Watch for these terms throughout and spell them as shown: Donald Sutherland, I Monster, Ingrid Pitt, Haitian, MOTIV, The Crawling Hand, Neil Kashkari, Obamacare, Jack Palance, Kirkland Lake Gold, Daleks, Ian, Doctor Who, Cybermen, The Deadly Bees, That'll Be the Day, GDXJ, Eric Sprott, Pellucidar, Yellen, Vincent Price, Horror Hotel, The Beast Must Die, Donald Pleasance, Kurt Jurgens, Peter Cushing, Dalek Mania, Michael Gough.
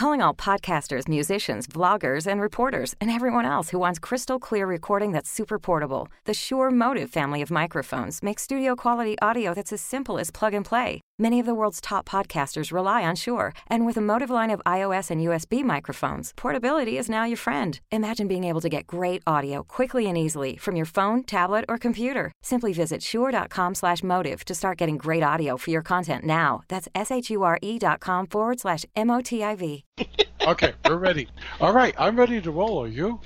calling all podcasters, musicians, vloggers, and reporters, and everyone else who wants crystal clear recording that's super portable. The Shure MOTIV family of microphones makes studio-quality audio that's as simple as plug and play. Many of the world's top podcasters rely on Shure, and with a MOTIV line of iOS and USB microphones, portability is now your friend. Imagine being able to get great audio quickly and easily from your phone, tablet, or computer. Simply visit shure.com/MOTIV to start getting great audio for your content now. That's shure.com/MOTIV. Okay, we're ready. All right, I'm ready to roll. Are you?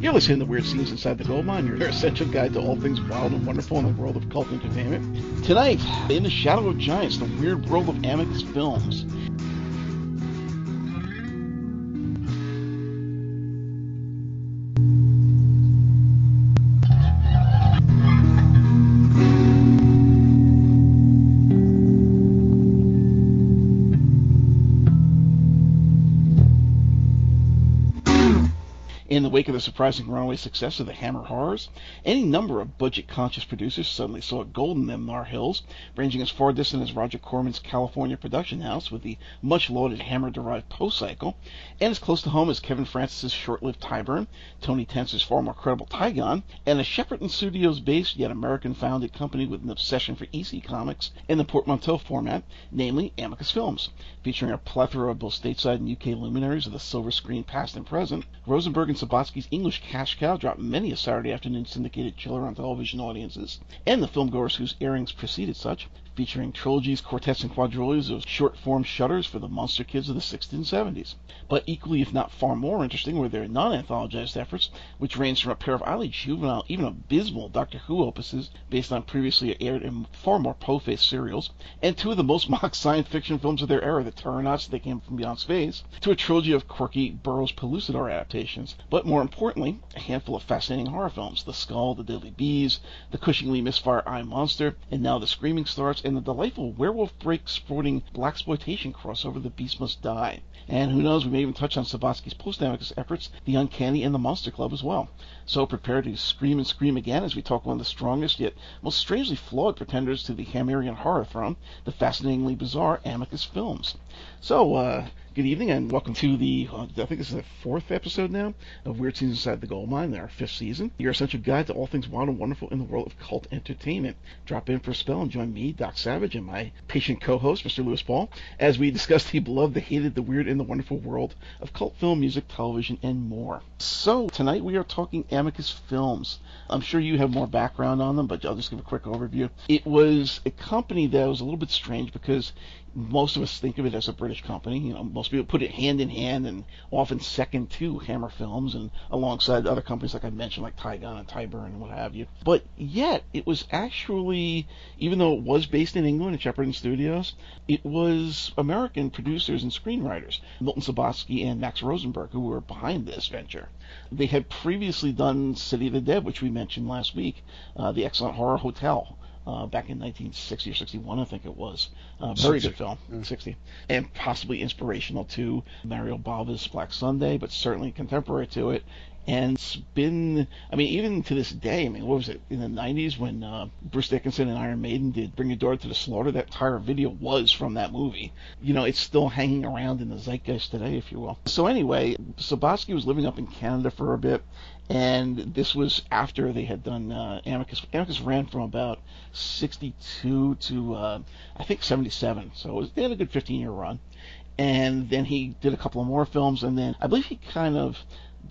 You're listening to Weird Scenes Inside the Gold Mine, your essential guide to all things wild and wonderful in the world of cult entertainment. Tonight, in the Shadow of Giants, the weird world of Amicus Films. In the wake of the surprising runaway success of the Hammer Horrors, any number of budget-conscious producers suddenly saw gold in them Nar Hills, ranging as far distant as Roger Corman's California production house with the much-lauded Hammer-derived Poe cycle, and as close to home as Kevin Francis's short-lived Tyburn, Tony Tenser's far more credible Tygon, and a Shepperton Studios-based yet American-founded company with an obsession for EC Comics in the Portmanteau format, namely Amicus Films, featuring a plethora of both stateside and UK luminaries of the silver screen past and present. Rosenberg and Subotsky's English cash cow dropped many a Saturday afternoon syndicated chiller on television audiences, and the filmgoers whose airings preceded such, featuring trilogies, quartets, and quadrilles of short-form shutters for the monster kids of the 60s and 70s. But equally, if not far more interesting, were their non-anthologized efforts, which ranged from a pair of highly juvenile, even abysmal Doctor Who opuses, based on previously aired and far more po-faced serials, and two of the most mocked science fiction films of their era, the Terranauts That Came from Beyond Space, to a trilogy of quirky Burroughs Pellucidar adaptations. But more importantly, a handful of fascinating horror films, The Skull, The Deadly Bees, the Cushing Lee misfire I Monster, and now The Screaming Starts, and the delightful werewolf break sporting blaxploitation crossover The Beast Must Die. And who knows, we may even touch on Subotsky's post-Amicus efforts, The Uncanny and the Monster Club as well. So prepare to scream and scream again as we talk one of the strongest yet most strangely flawed pretenders to the Hammerian horror throne, the fascinatingly bizarre Amicus Films. So, good evening and welcome to the, I think this is the fourth episode now, of Weird Scenes Inside the Gold Mine, our fifth season, your essential guide to all things wild and wonderful in the world of cult entertainment. Drop in for a spell and join me, Doc Savage, and my patient co-host, Mr. Lewis Paul, as we discuss the beloved, the hated, the weird, and the wonderful world of cult film, music, television, and more. So, tonight we are talking Amicus Films. I'm sure you have more background on them, but I'll just give a quick overview. It was a company that was a little bit strange because most of us think of it as a British company. You know, most people put it hand in hand and often second to Hammer Films and alongside other companies like I mentioned, like Tygon and Tyburn and what have you. But yet, it was actually, even though it was based in England at Shepperton Studios, it was American producers and screenwriters, Milton Subotsky and Max Rosenberg, who were behind this venture. They had previously done City of the Dead, which we mentioned last week, the excellent Horror Hotel. Back in 1960 or 61, I think it was. Very good film, 60. And possibly inspirational to Mario Bava's Black Sunday, but certainly contemporary to it. And it's been, I mean, even to this day, I mean, what was it, in the 90s when Bruce Dickinson and Iron Maiden did Bring Your Daughter to the Slaughter, that entire video was from that movie. You know, it's still hanging around in the zeitgeist today, if you will. So anyway, Subotsky was living up in Canada for a bit, and this was after they had done Amicus. Amicus ran from about 62 to, I think, 77, so they had a good 15-year run. And then he did a couple of more films, and then I believe he kind of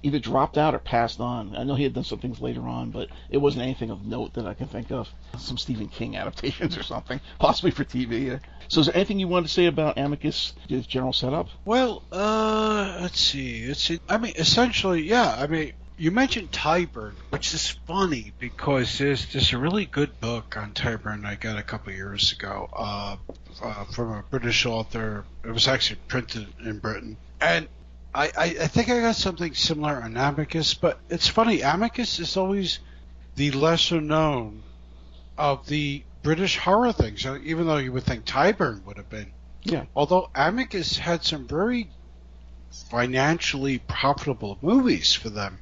either dropped out or passed on. I know he had done some things later on, but it wasn't anything of note that I can think of. Some Stephen King adaptations or something, possibly for TV. Yeah. So is there anything you wanted to say about Amicus, the general setup? Well, let's see. I mean, essentially, yeah. I mean, you mentioned Tyburn, which is funny because there's a really good book on Tyburn I got a couple of years ago from a British author. It was actually printed in Britain. And I think I got something similar on Amicus, but it's funny. Amicus is always the lesser known of the British horror things, even though you would think Tyburn would have been. Yeah. Although Amicus had some very financially profitable movies for them.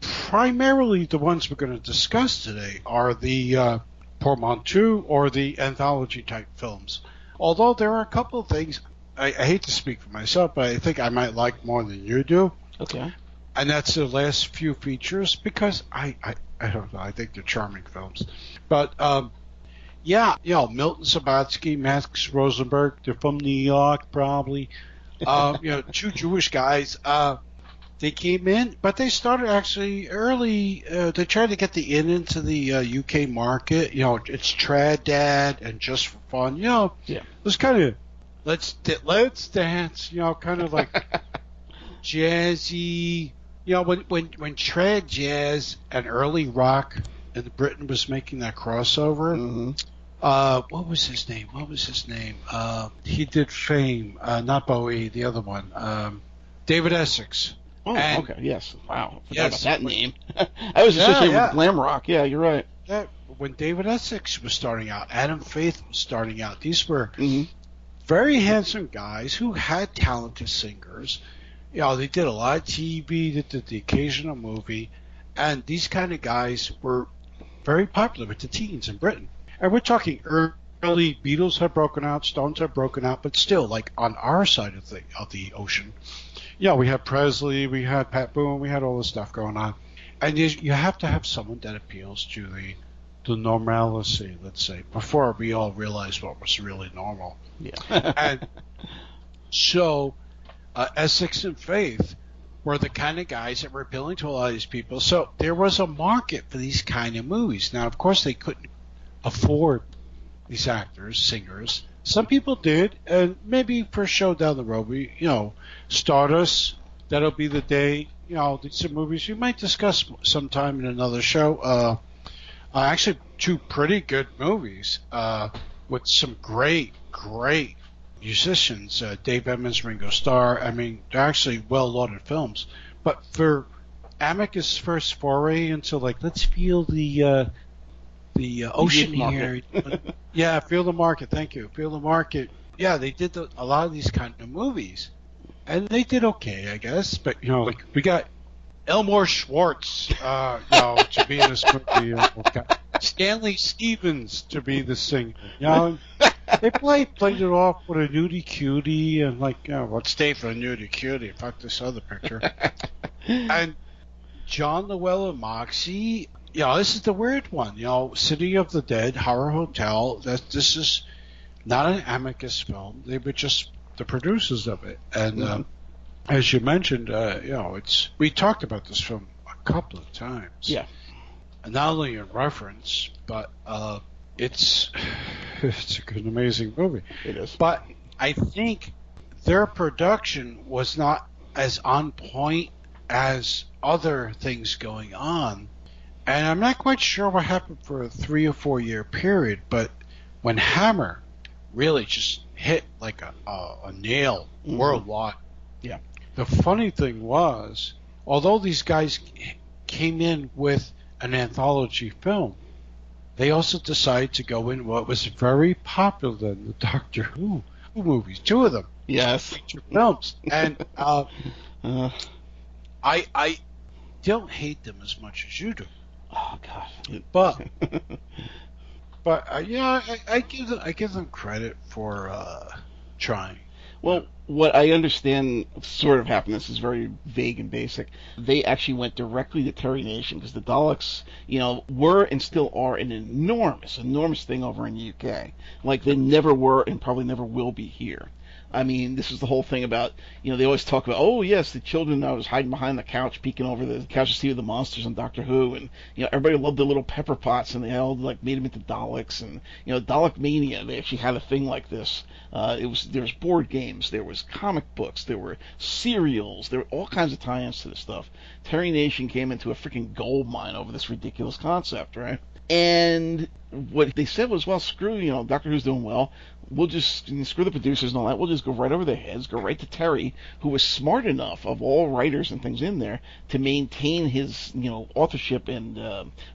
Primarily the ones we're going to discuss today are the Portmanteau or the anthology-type films. Although there are a couple of things, I hate to speak for myself, but I think I might like more than you do. Okay. And that's the last few features because I don't know, I think they're charming films. But, Milton Subotsky, Max Rosenberg, they're from New York probably. Two Jewish guys. They came in, but they started actually early. They tried to get the Inn into the UK market. You know, it's Trad Dad and Just for Fun. You know, yeah. It was kind of let's dance. You know, kind of like jazzy. You know, when trad jazz and early rock in Britain was making that crossover. Mm-hmm. What was his name? He did Fame. Not Bowie. The other one. David Essex. Oh, and, okay. Yes. Wow. I forgot about that name. I was associated with glam rock. Yeah, you're right. That, when David Essex was starting out, Adam Faith was starting out. These were very handsome guys who had talented singers. You know, they did a lot of TV. They did the occasional movie, and these kind of guys were very popular with the teens in Britain. And we're talking early Beatles had broken out, Stones had broken out, but still, like on our side of the ocean. Yeah, we had Presley, we had Pat Boone, we had all this stuff going on. And you have to have someone that appeals to the normalcy, let's say, before we all realized what was really normal. Yeah. And so Essex and Faith were the kind of guys that were appealing to a lot of these people. So there was a market for these kind of movies. Now, of course, they couldn't afford these actors, singers. Some people did, and maybe for a show down the road, we, you know, Stardust, that'll be the day, you know, these are movies we might discuss sometime in another show. Actually, two pretty good movies with some great, great musicians, Dave Emmons, Ringo Starr. I mean, they're actually well-lauded films. But for Amicus' first foray into, like, let's feel the ocean here. Yeah, feel the market. Thank you. Feel the market. Yeah, they did a lot of these kind of movies. And they did okay, I guess. But, you know, like we got Elmore Schwartz to be in this movie. Stanley Stevens to be the singer. You know, they played it off with a nudie cutie and like, you know, let's stay for a nudie cutie. Fuck this other picture. And John Llewellyn Moxey. Yeah, this is the weird one. You know, City of the Dead, Horror Hotel. This is not an Amicus film. They were just the producers of it. And as you mentioned, we talked about this film a couple of times. Yeah. And not only in reference, but it's a good, amazing movie. It is. But I think their production was not as on point as other things going on. And I'm not quite sure what happened for a 3 or 4 year period, but when Hammer really just hit like a nail worldwide, yeah. The funny thing was, although these guys came in with an anthology film, they also decided to go in what was very popular in the Doctor Who movies, two of them. Yes. Films. And I don't hate them as much as you do. Oh God! But I give them credit for trying. Well, what I understand sort of happened. This is very vague and basic. They actually went directly to Terry Nation because the Daleks, you know, were and still are an enormous thing over in the UK. Like they never were and probably never will be here. I mean, this is the whole thing about, you know, they always talk about, oh, yes, the children, I was hiding behind the couch, peeking over the couch to see the monsters on Doctor Who, and, you know, everybody loved the little pepper pots, and they all, like, made them into Daleks, and, you know, Dalek Mania, they actually had a thing like this. There was board games, there was comic books, there were serials, there were all kinds of tie-ins to this stuff. Terry Nation came into a freaking gold mine over this ridiculous concept, right? And what they said was, well, screw, you know, Doctor Who's doing well. We'll just screw the producers and all that. We'll just go right over their heads, go right to Terry, who was smart enough of all writers and things in there to maintain his, you know, authorship and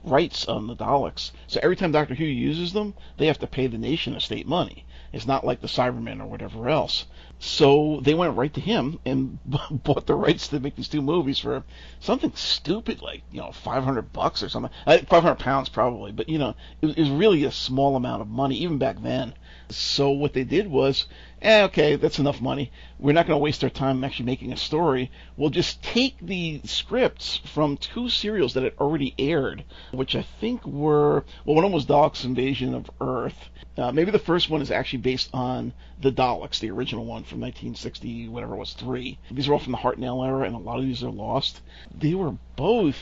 rights on the Daleks. So every time Doctor Who uses them, they have to pay the nation estate money. It's not like the Cybermen or whatever else. So they went right to him and bought the rights to make these two movies for something stupid like, you know, $500 or something. £500 probably, but, you know, it was really a small amount of money, even back then. So what they did was, okay, that's enough money. We're not going to waste our time actually making a story. We'll just take the scripts from two serials that had already aired, which I think were, well, one was Daleks' Invasion of Earth. Maybe the first one is actually based on the Daleks, the original one from 1960, whatever it was, 3. These are all from the Hartnell era, and a lot of these are lost. They were both.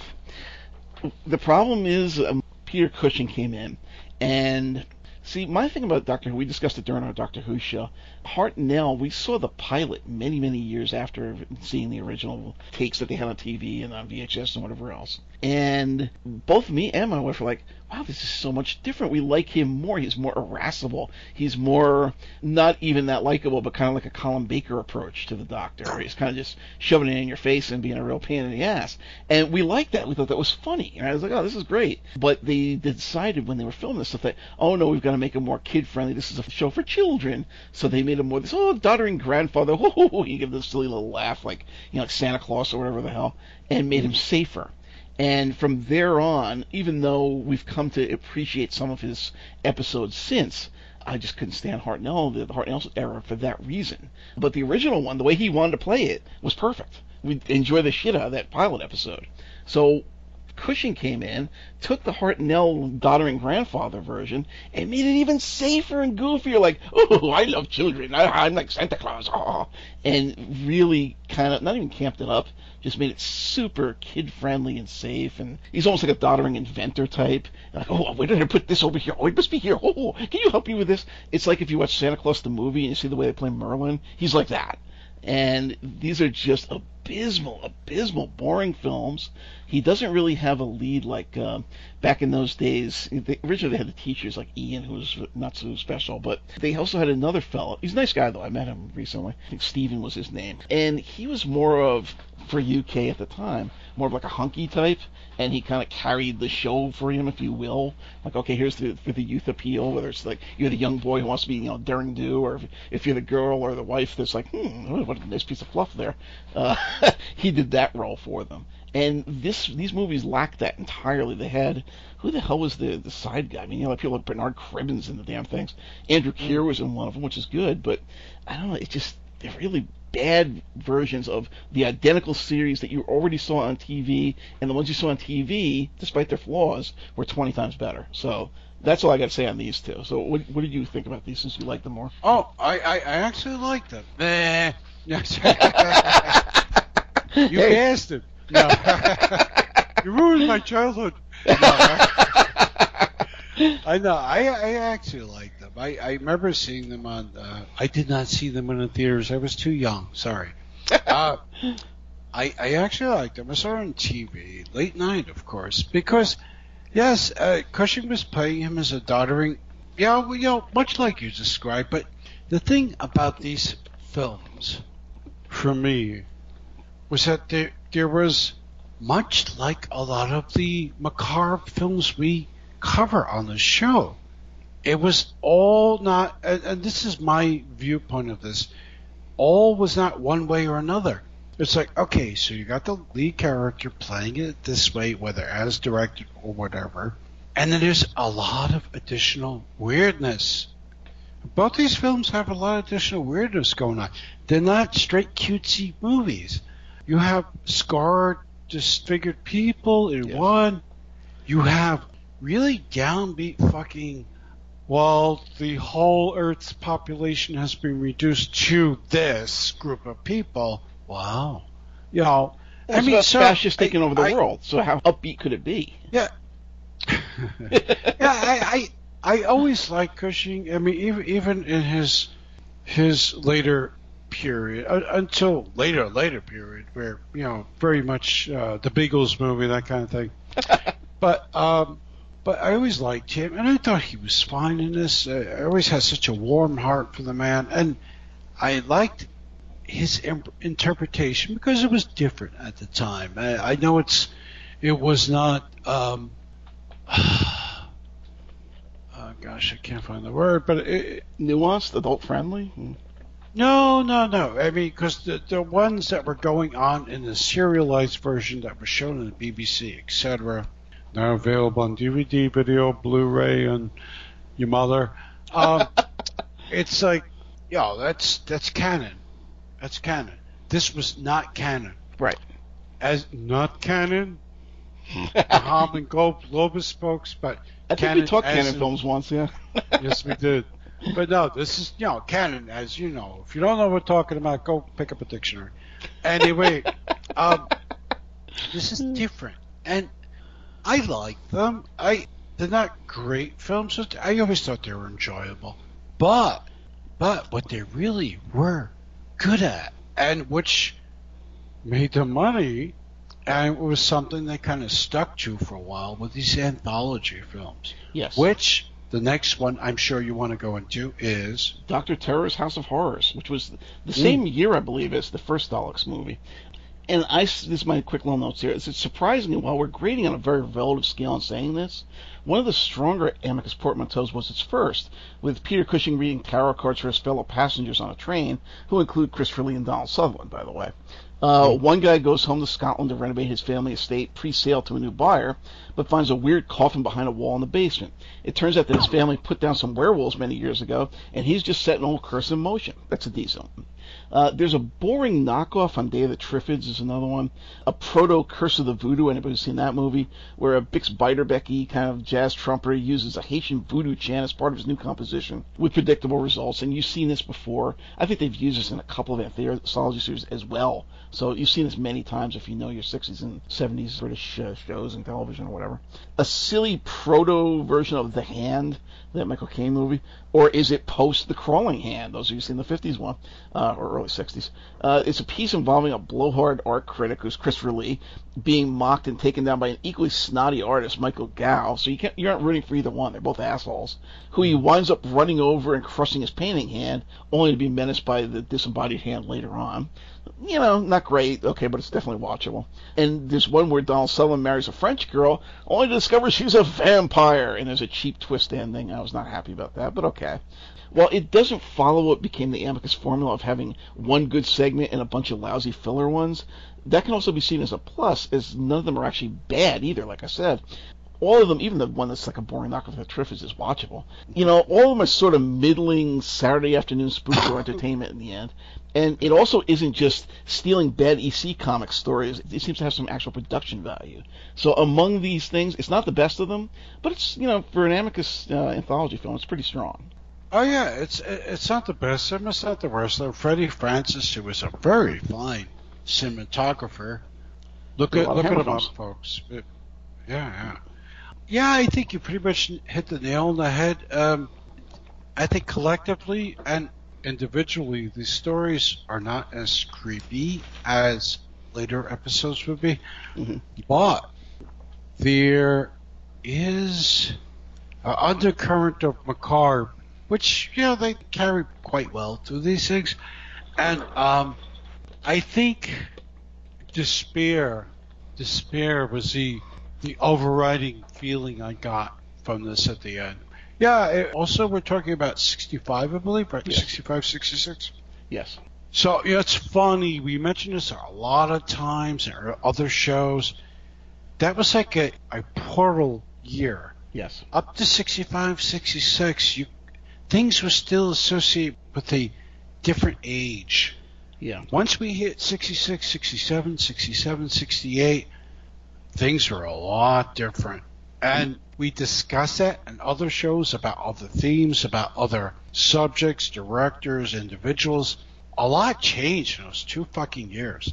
The problem is Peter Cushing came in, and... See, my thing about Doctor Who, we discussed it during our Doctor Who show, Hartnell, we saw the pilot many, many years after seeing the original takes that they had on TV and on VHS and whatever else. And both me and my wife were like, wow, this is so much different. We like him more. He's more irascible. He's more, not even that likable, but kind of like a Colin Baker approach to the Doctor. He's kind of just shoving it in your face and being a real pain in the ass. And we liked that. We thought that was funny. And I was like, oh, this is great. But they decided when they were filming this stuff that, oh, no, we've got to make him more kid-friendly. This is a show for children. So they made him more this, oh, doddering grandfather. Oh, you give this silly little laugh like, you know, like Santa Claus or whatever the hell, and made him safer. And from there on, even though we've come to appreciate some of his episodes since, I just couldn't stand Hartnell, the Hartnell era, for that reason. But the original one, the way he wanted to play it, was perfect. We enjoyed the shit out of that pilot episode. So Cushing came in, took the Hartnell doddering grandfather version, and made it even safer and goofier, like, oh, I love children, I'm like Santa Claus, oh. And really kind of, not even camped it up, just made it super kid-friendly and safe, and he's almost like a doddering inventor type, like, oh, where did I put this over here? Oh, it must be here, oh, can you help me with this? It's like if you watch Santa Claus the movie and you see the way they play Merlin, he's like that. And these are just abysmal, boring films. He doesn't really have a lead like back in those days. Originally, they had the teachers like Ian, who was not so special, but they also had another fellow. He's a nice guy, though. I met him recently. I think Stephen was his name. And he was more of, for UK at the time, more of like a hunky type, and he kind of carried the show for him, if you will. Like, okay, here's for the youth appeal, whether it's like you're the young boy who wants to be, you know, daring do, or if you're the girl or the wife that's like, what a nice piece of fluff there. He did that role for them. And these movies lacked that entirely. They had, who the hell was the side guy? I mean, you know, like people like Bernard Cribbins in the damn things. Andrew Keir was in one of them, which is good, but I don't know, it's just, they're really bad versions of the identical series that you already saw on TV, and the ones you saw on TV, despite their flaws, were 20 times better. So that's all I got to say on these two. So what did you think about these, since you like them more? Oh, I actually like them. You bastard. No. You ruined my childhood. No. I know. I actually like them. I remember seeing them on... I did not see them in the theaters. I was too young. Sorry. I actually liked them. I saw it on TV, late night, of course, because, yes, Cushing was playing him as a doddering... Yeah, well, you know, much like you described, but the thing about these films, for me, was that there was, much like a lot of the macabre films we cover on the show, it was all not, and this is my viewpoint of this, all was not one way or another. It's like, okay, so you got the lead character playing it this way, whether as directed or whatever, and then there's a lot of additional weirdness. Both these films have a lot of additional weirdness going on. They're not straight cutesy movies. You have scarred, disfigured people in one. You have really downbeat fucking, well, the whole Earth's population has been reduced to this group of people. Wow. You know, I mean, so fascists taking over the world. So how upbeat could it be? Yeah. I always liked Cushing. I mean, even in his later period, until later period, where, you know, very much the Beagles movie, that kind of thing. But I always liked him, and I thought he was fine in this. I always had such a warm heart for the man, and I liked his interpretation because it was different at the time. I know it was not. Gosh, I can't find the word, but nuanced, adult friendly. No. I mean, because the ones that were going on in the serialized version that was shown on the BBC, etc., now available on DVD, video, Blu-ray, and your mother. It's like, yo, that's canon. That's canon. This was not canon. Right. As not canon, Ham and Globus folks, but I think we talked canon films once, yeah. Yes, we did. But no, this is, you know, canon, as you know. If you don't know what we're talking about, go pick up a dictionary. Anyway, this is different. And I like them. They're not great films. I always thought they were enjoyable. But what they really were good at, and which made them money, and it was something they kind of stuck to for a while, with these anthology films. Yes. Which... the next one I'm sure you want to go into is... Dr. Terror's House of Horrors, which was the same year, I believe, as the first Daleks movie. And this is my quick little notes here. It surprised me, while we're grading on a very relative scale in saying this, one of the stronger Amicus portmanteaus was its first, with Peter Cushing reading tarot cards for his fellow passengers on a train, who include Christopher Lee and Donald Sutherland, by the way. One guy goes home to Scotland to renovate his family estate pre-sale to a new buyer, but finds a weird coffin behind a wall in the basement. It turns out that his family put down some werewolves many years ago, and he's just set an old curse in motion. That's a decent one. There's a boring knockoff on Day of the Triffids is another one. A proto-Curse of the Voodoo, anybody seen that movie, where a Bix Beiderbecke kind of jazz trumpeter uses a Haitian voodoo chant as part of his new composition, with predictable results, and you've seen this before. I think they've used this in a couple of anthology series as well. So you've seen this many times if you know your 60s and 70s British shows and television or whatever. A silly proto-version of The Hand, that Michael Caine movie, or is it post The Crawling Hand? Those of you who've seen the 50s one, or early 60s. It's a piece involving a blowhard art critic, who's Christopher Lee, being mocked and taken down by an equally snotty artist, Michael Gough, so you aren't rooting for either one, they're both assholes, who he winds up running over and crushing his painting hand, only to be menaced by the disembodied hand later on. You know, not great, okay, but it's definitely watchable. And there's one where Donald Sutherland marries a French girl, only to discover she's a vampire, and there's a cheap twist ending. I was not happy about that, but okay. While it doesn't follow what became the Amicus formula of having one good segment and a bunch of lousy filler ones, that can also be seen as a plus, as none of them are actually bad either, like I said. All of them, even the one that's like a boring knockoff of the Triffids, is watchable. You know, all of them are sort of middling Saturday afternoon spook or entertainment in the end. And it also isn't just stealing bad EC Comics stories. It seems to have some actual production value. So among these things, it's not the best of them, but it's, you know, for an Amicus anthology film, it's pretty strong. Oh, yeah, it's not the best. It's not the worst. Freddie Francis, who was a very fine cinematographer. Look at him up, folks. Yeah, I think you pretty much hit the nail on the head. I think collectively and individually, these stories are not as creepy as later episodes would be, but there is an undercurrent of macabre, which, you know, they carry quite well through these things. And I think despair was the overriding feeling I got from this at the end. Yeah, also we're talking about 65, I believe, right? Yes. 65, 66? Yes. So, you know, it's funny. We mentioned this a lot of times in our other shows. That was like a portal year. Yes. Up to 65, 66, things were still associated with a different age. Yeah. Once we hit 66, 67, 68... things are a lot different. And we discuss that in other shows about other themes, about other subjects, directors, individuals. A lot changed in those 2 fucking years.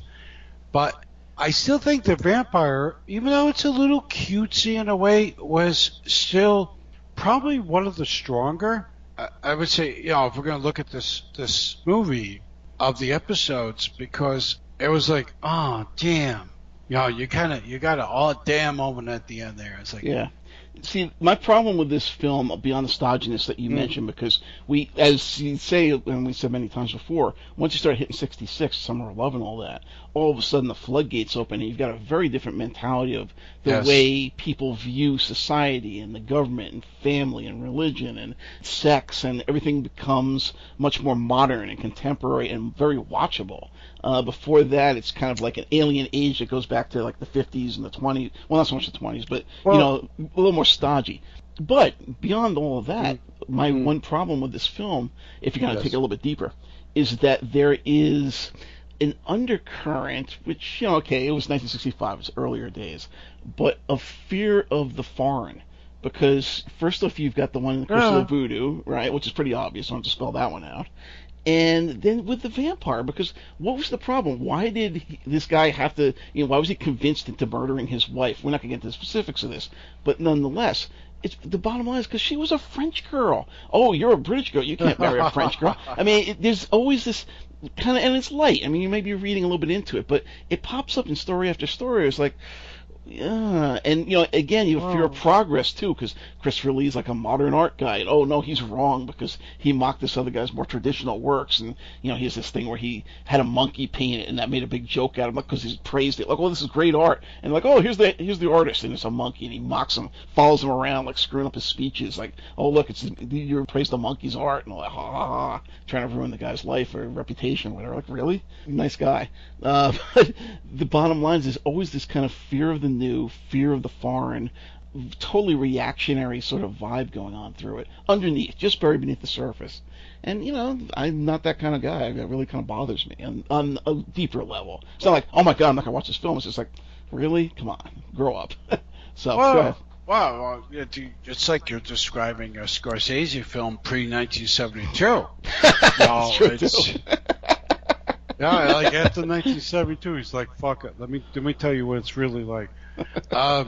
But I still think the vampire, even though it's a little cutesy in a way, was still probably one of the stronger. I would say, you know, if we're going to look at this movie of the episodes, because it was like, oh, damn. You know, you got a all damn moment at the end there. It's like, yeah, See, my problem with this film, beyond the stodginess that you mentioned, because we, as you say, and we said many times before, once you start hitting 66, Summer of Love and all that, all of a sudden the floodgates open, and you've got a very different mentality of the way people view society and the government and family and religion and sex, and everything becomes much more modern and contemporary and very watchable. Before that, it's kind of like an alien age that goes back to like the 50s and the 20s. Well, not so much the 20s, but, you know, a little more stodgy. But beyond all of that, my one problem with this film, if you're going to take it a little bit deeper, is that there is an undercurrent, which, you know, okay, it was 1965, it was earlier days, but a fear of the foreign. Because, first off, you've got the one in the Curse of the Voodoo, right, which is pretty obvious, so I don't have to spell that one out. And then with the vampire, because what was the problem? Why did this guy have to, you know, why was he convinced into murdering his wife? We're not going to get into the specifics of this, but nonetheless, it's, the bottom line is because she was a French girl. Oh, you're a British girl. You can't marry a French girl. I mean, there's always this kind of, and it's light. I mean, you may be reading a little bit into it, but it pops up in story after story. It's like, yeah, and you know, again, you fear progress too, because Christopher Lee's like a modern art guy. And, oh no, he's wrong because he mocked this other guy's more traditional works, and you know, he has this thing where he had a monkey paint it, and that made a big joke out of him because he praised it, like, "Oh, this is great art," and like, "Oh, here's the artist," and it's a monkey, and he mocks him, follows him around, like screwing up his speeches, like, "Oh look, it's you praised the monkey's art," and all that, ha ha ha, trying to ruin the guy's life or reputation, or whatever. Like, really nice guy. But the bottom line is, there's always this kind of fear of the new, fear of the foreign, totally reactionary sort of vibe going on through it, underneath, just buried beneath the surface. And, you know, I'm not that kind of guy. That really kind of bothers me on a deeper level. It's not like, oh my God, I'm not going to watch this film. It's just like, really? Come on, grow up. So, go ahead. Wow, it's like you're describing a Scorsese film pre-1972. No, it's... Yeah, like after 1972, he's like, "Fuck it. Let me tell you what it's really like." I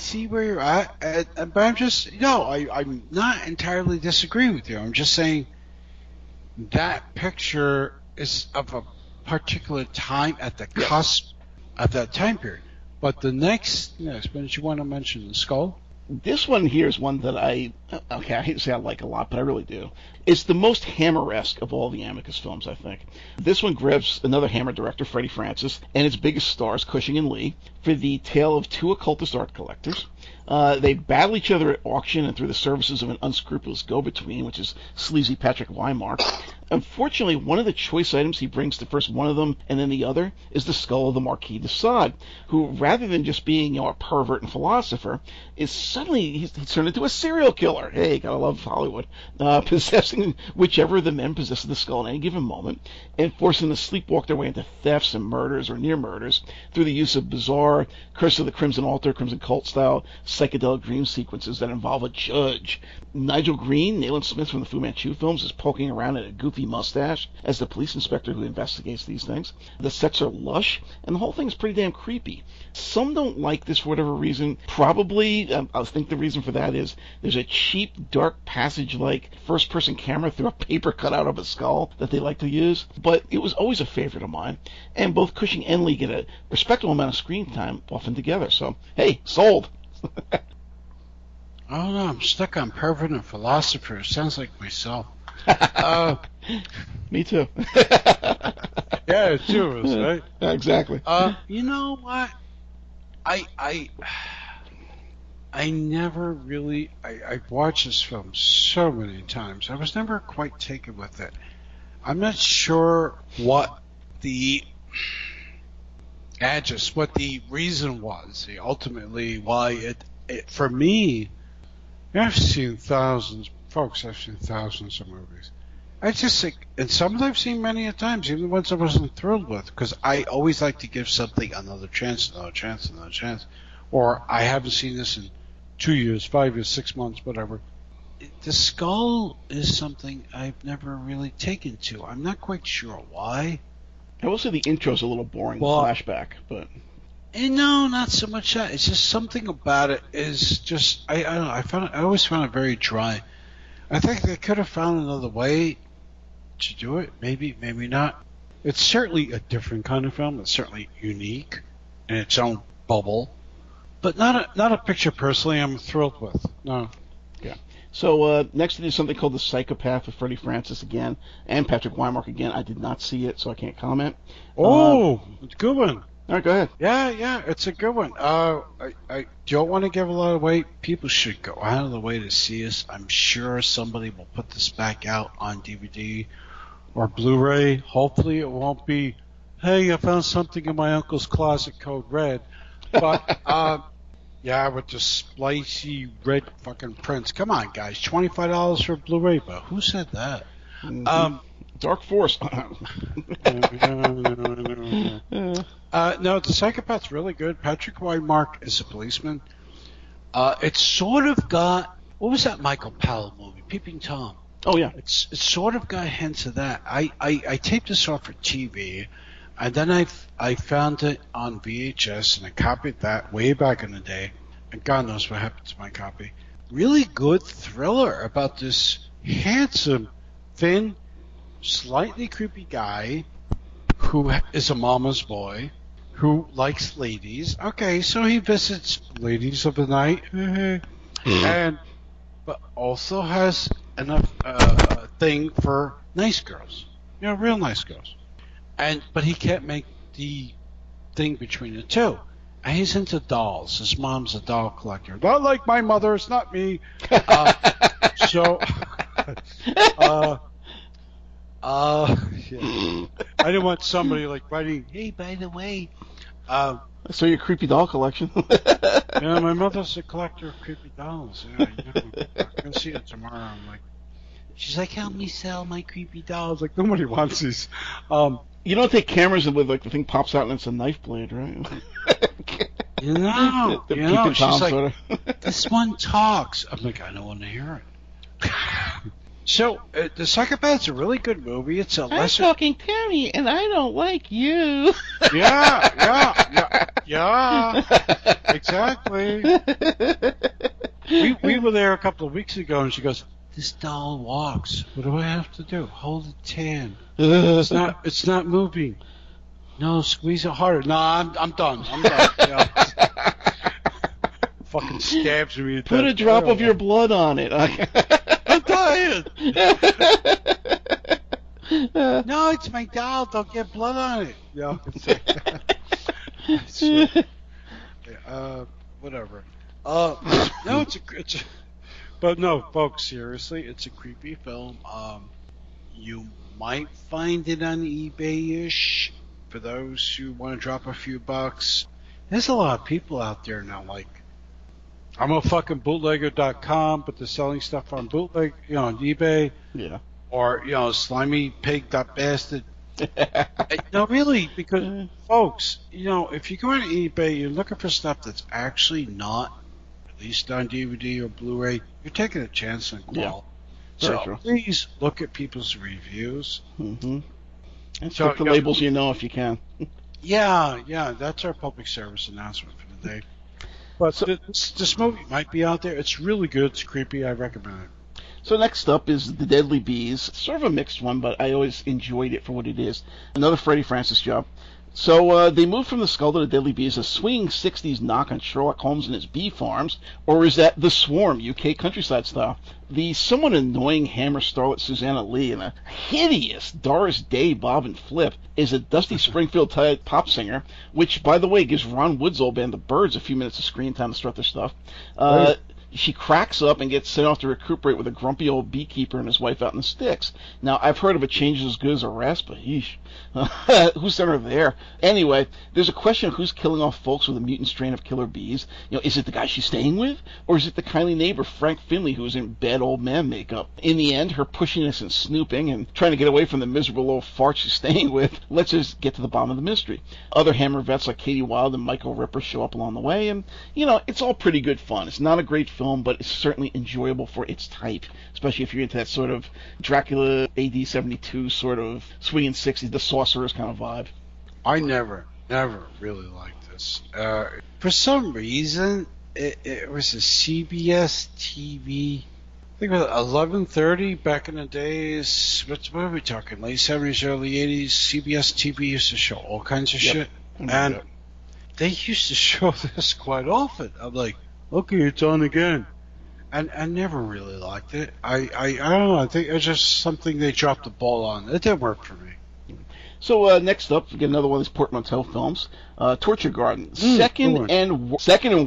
see where you're at, but I'm just I'm not entirely disagreeing with you. I'm just saying that picture is of a particular time at the cusp of that time period. But the next, did you want to mention The Skull? This one here is one that I hate to say I like a lot, but I really do. It's the most Hammer-esque of all the Amicus films, I think. This one grabs another Hammer director, Freddie Francis, and its biggest stars, Cushing and Lee, for the tale of two occultist art collectors. They battle each other at auction and through the services of an unscrupulous go-between, which is sleazy Patrick Weimark. Unfortunately, one of the choice items he brings to first one of them and then the other is the skull of the Marquis de Sade, who, rather than just being, you know, a pervert and philosopher, is suddenly he's turned into a serial killer. Hey, gotta love Hollywood. Possessing whichever of the men possesses the skull at any given moment, and forcing them to sleepwalk their way into thefts and murders or near murders through the use of bizarre Curse of the Crimson Altar, Crimson Cult style psychedelic dream sequences that involve a judge. Nigel Green, Nayland Smith from the Fu Manchu films, is poking around at a goofy mustache as the police inspector who investigates these things. The sets are lush, and the whole thing's pretty damn creepy. Some don't like this for whatever reason. Probably, I think the reason for that is there's a cheap, dark passage like first-person camera through a paper cutout of a skull that they like to use, but it was always a favorite of mine, and both Cushing and Lee get a respectable amount of screen time often together, so, hey, sold! Oh no, I'm stuck on pervert and philosopher. Sounds like myself. Me too. Yeah, it's two of us, right? Exactly. You know what? I never really. I've watched this film so many times. I was never quite taken with it. I'm not sure what the aegis, what the reason was. Ultimately, why it for me. I've seen thousands, folks. I've seen thousands of movies. I just think, and some I've seen many a times, even the ones I wasn't thrilled with, because I always like to give something another chance, another chance, another chance. Or I haven't seen this in 2 years, 5 years, 6 months, whatever. The Skull is something I've never really taken to. I'm not quite sure why. I will say the intro's a little boring, flashback, but... And no, not so much that. It's just something about it is just I don't know. I always found it very dry. I think they could have found another way to do it. Maybe, maybe not. It's certainly a different kind of film. It's certainly unique in its own bubble. But not a picture, personally, I'm thrilled with. No. Yeah. So next we do something called The Psychopath with Freddie Francis again, and Patrick Wymark again. I did not see it, so I can't comment. Oh, it's a good one. All right, go ahead. Yeah, it's a good one. I don't want to give a lot away. People should go out of the way to see us. I'm sure somebody will put this back out on DVD or Blu-ray. Hopefully it won't be, hey, I found something in my uncle's closet code red. But, yeah, with the spicy red fucking prints. Come on, guys. $25 for a Blu-ray, but who said that? Mm-hmm. Dark Force. No, The Psychopath's really good. Patrick Wymark is a policeman. It's sort of got, what was that Michael Powell movie, Peeping Tom? Oh yeah, it's sort of got hints of that. I taped this off for TV, and then I found it on VHS and I copied that way back in the day. And God knows what happened to my copy. Really good thriller about this handsome, thin, slightly creepy guy who is a mama's boy who likes ladies. Okay, so he visits ladies of the night, and but also has enough thing for nice girls, you know, real nice girls. And but he can't make the thing between the two. And he's into dolls. His mom's a doll collector. Not like my mother. It's not me. Yeah. I didn't want somebody like writing, hey, by the way, I saw your creepy doll collection. Yeah, my mother's a collector of creepy dolls. Yeah, I'm gonna see it tomorrow. I'm like, she's like, help me sell my creepy dolls. Like, nobody wants these. You don't take cameras with like the thing pops out and it's a knife blade, right? You know, she's like, sort of. This one talks. I'm like, I don't want to hear it. So, The Psychopath's a really good movie. It's a lesser... I'm talking Terry, and I don't like you. Yeah. Exactly. We were there a couple of weeks ago, and she goes, this doll walks. What do I have to do? Hold it tan. It's not moving. No, squeeze it harder. No, I'm done. Yeah. Fucking stabs me. Put a drop of your blood on it. No, it's my doll. Don't get blood on it. Yeah. Whatever. No, it's a. But no, folks, seriously, it's a creepy film. You might find it on eBay-ish for those who want to drop a few bucks. There's a lot of people out there now, like. I'm a fucking bootlegger.com, but they're selling stuff on bootleg, you know, on eBay. Yeah. Or, you know, slimypig.bastard. No, really, because, folks, you know, if you go on eBay, you're looking for stuff that's actually not released on DVD or Blu-ray, you're taking a chance on quality. Yeah. So please look at people's reviews. Mm-hmm. And so, check the labels, you know, if you can. Yeah, that's our public service announcement for the day. But this movie might be out there. It's really good. It's creepy. I recommend it. So next up is The Deadly Bees. Sort of a mixed one, but I always enjoyed it for what it is. Another Freddie Francis job. So they moved from The Skull to The Deadly Bees, a swinging 60s knock on Sherlock Holmes and his bee farms, or is that The Swarm, UK countryside style? The somewhat annoying Hammer starlet Susanna Lee and a hideous Doris Day Bob and Flip is a dusty Springfield-type pop singer, which, by the way, gives Ron Wood's old band The Byrds a few minutes of screen time to start their stuff. She cracks up and gets sent off to recuperate with a grumpy old beekeeper and his wife out in the sticks. Now, I've heard of a change as good as a rasp, but yeesh. Who sent her there? Anyway, there's a question of who's killing off folks with a mutant strain of killer bees. You know, is it the guy she's staying with? Or is it the kindly neighbor, Frank Finley, who's in bad old man makeup? In the end, her pushiness and snooping and trying to get away from the miserable old fart she's staying with lets us get to the bottom of the mystery. Other Hammer vets like Katie Wilde and Michael Ripper show up along the way, and, you know, it's all pretty good fun. It's not a great film, but it's certainly enjoyable for its type, especially if you're into that sort of Dracula AD 72 sort of swinging 60s, the Sorcerer's kind of vibe. I never really liked this. For some reason, it was a CBS TV, I think it was 11:30 back in the days. What are we talking? Late 70s, early 80s. CBS TV used to show all kinds of shit. And they used to show this quite often. I'm like, okay, it's on again. And I never really liked it. I don't know. I think it was just something they dropped the ball on. It didn't work for me. So next up, we get another one of these Portmanteau films, Torture Garden. Second and